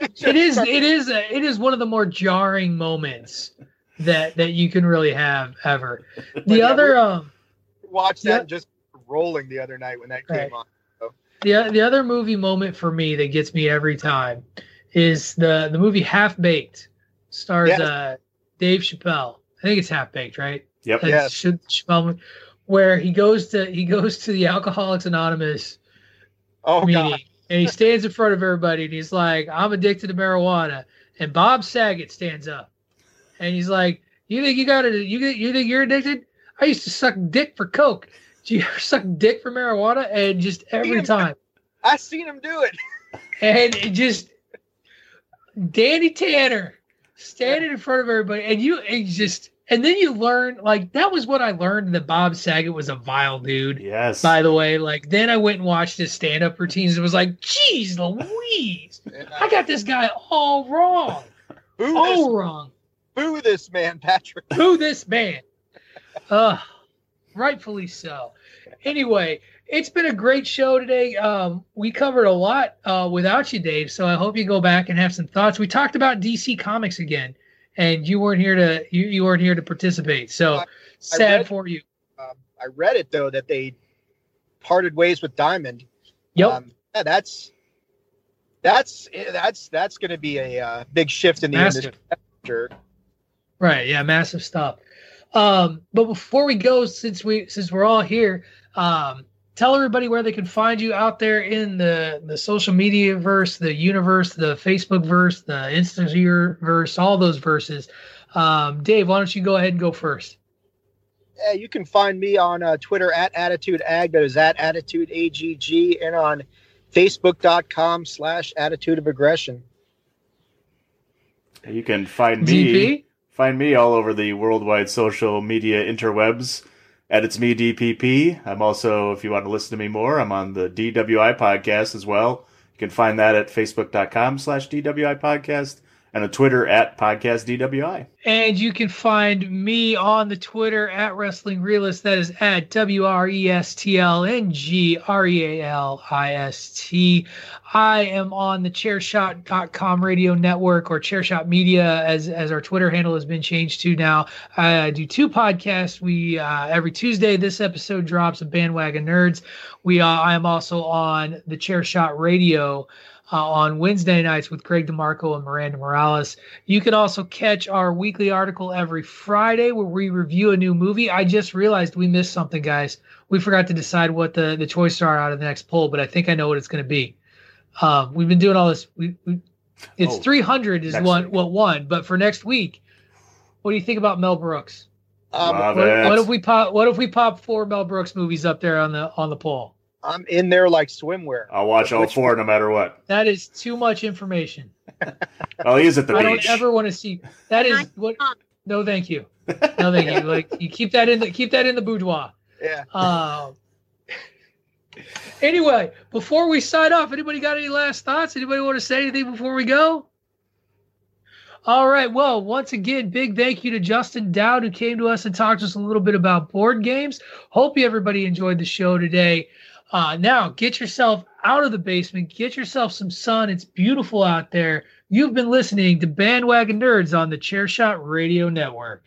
it is, it is, a, it is one of the more jarring moments that, that you can really have ever. The yeah, other, um, watched that yeah. just rolling the other night when that came right. on. So. The the other movie moment for me that gets me every time is the, the movie Half Baked, stars yes. uh, Dave Chappelle. I think it's Half Baked, right? Yep. Yes. Ch- Chappelle. Where he goes to he goes to the Alcoholics Anonymous oh, meeting, God. And he stands in front of everybody, and he's like, "I'm addicted to marijuana." And Bob Saget stands up, and he's like, "You think you got it? You you think you're addicted? I used to suck dick for coke. Do you ever suck dick for marijuana?" And just every I've time, I seen him do it, and it just Danny Tanner standing in front of everybody, and you and just. And then you learn, like, that was what I learned, that Bob Saget was a vile dude. Yes. By the way, like, then I went and watched his stand-up routines and was like, geez, Louise, I got this guy all wrong. Boo all this, wrong. Boo this man, Patrick. Boo this man. Uh, rightfully so. Anyway, it's been a great show today. Um, we covered a lot uh, without you, Dave, so I hope you go back and have some thoughts. We talked about D C Comics again. And you weren't here to you, you weren't here to participate, so I, sad I read, for you. Um, I read it though that they parted ways with Diamond. Yep, um, yeah, that's that's that's that's going to be a uh, big shift in the massive. industry. Right? Yeah, massive stuff. Um, but before we go, since we since we're all here, um, tell everybody where they can find you out there in the, the social media verse, the universe, the Facebook verse, the Instagram verse, all those verses. Um, Dave, why don't you go ahead and go first? Yeah, you can find me on uh, Twitter at AttitudeAg, that is at AttitudeAGG, and on Facebook.com slash Attitude of Aggression. You can find me, D P? find me all over the worldwide social media interwebs. At It's Me, D P P. I'm also, if you want to listen to me more, I'm on the D W I podcast as well. You can find that at facebook.com slash DWI podcast and a Twitter at podcast D W I. And you can find me on the Twitter at Wrestling Realist. That is at W R E S T L N G R E A L I S T. I am on the chairshot dot com radio network, or Chairshot Media, as as our Twitter handle has been changed to now. I do two podcasts. We uh, every Tuesday, this episode drops of Bandwagon Nerds. We uh, I am also on the Chairshot Radio Uh, on Wednesday nights with Greg DeMarco and Miranda Morales. You can also catch our weekly article every Friday where we review a new movie. I just realized we missed something, guys. We forgot to decide what the, the choices are out of the next poll, but I think I know what it's going to be. Um, we've been doing all this. We, we, it's oh, three hundred is one, what won, but for next week, what do you think about Mel Brooks? Um, what, what if we pop? What if we pop four Mel Brooks movies up there on the on the poll? I'm in there like swimwear. I'll watch all four no matter what. That is too much information. Well, he is at the I beach. I don't ever want to see. That is what. No, thank you. No, thank you. Like you keep that in the keep that in the boudoir. Yeah. Um. Anyway, before we sign off, anybody got any last thoughts? Anybody want to say anything before we go? All right. Well, once again, big thank you to Justin Dowd, who came to us and talked to us a little bit about board games. Hope you everybody enjoyed the show today. Uh, now, get yourself out of the basement. Get yourself some sun. It's beautiful out there. You've been listening to Bandwagon Nerds on the Chairshot Radio Network.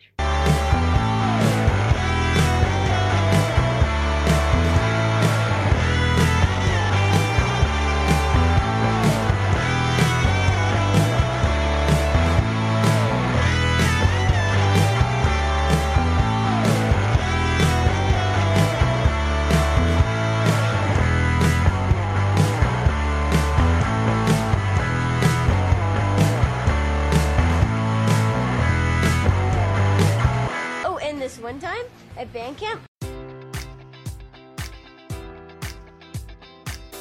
One time at band camp.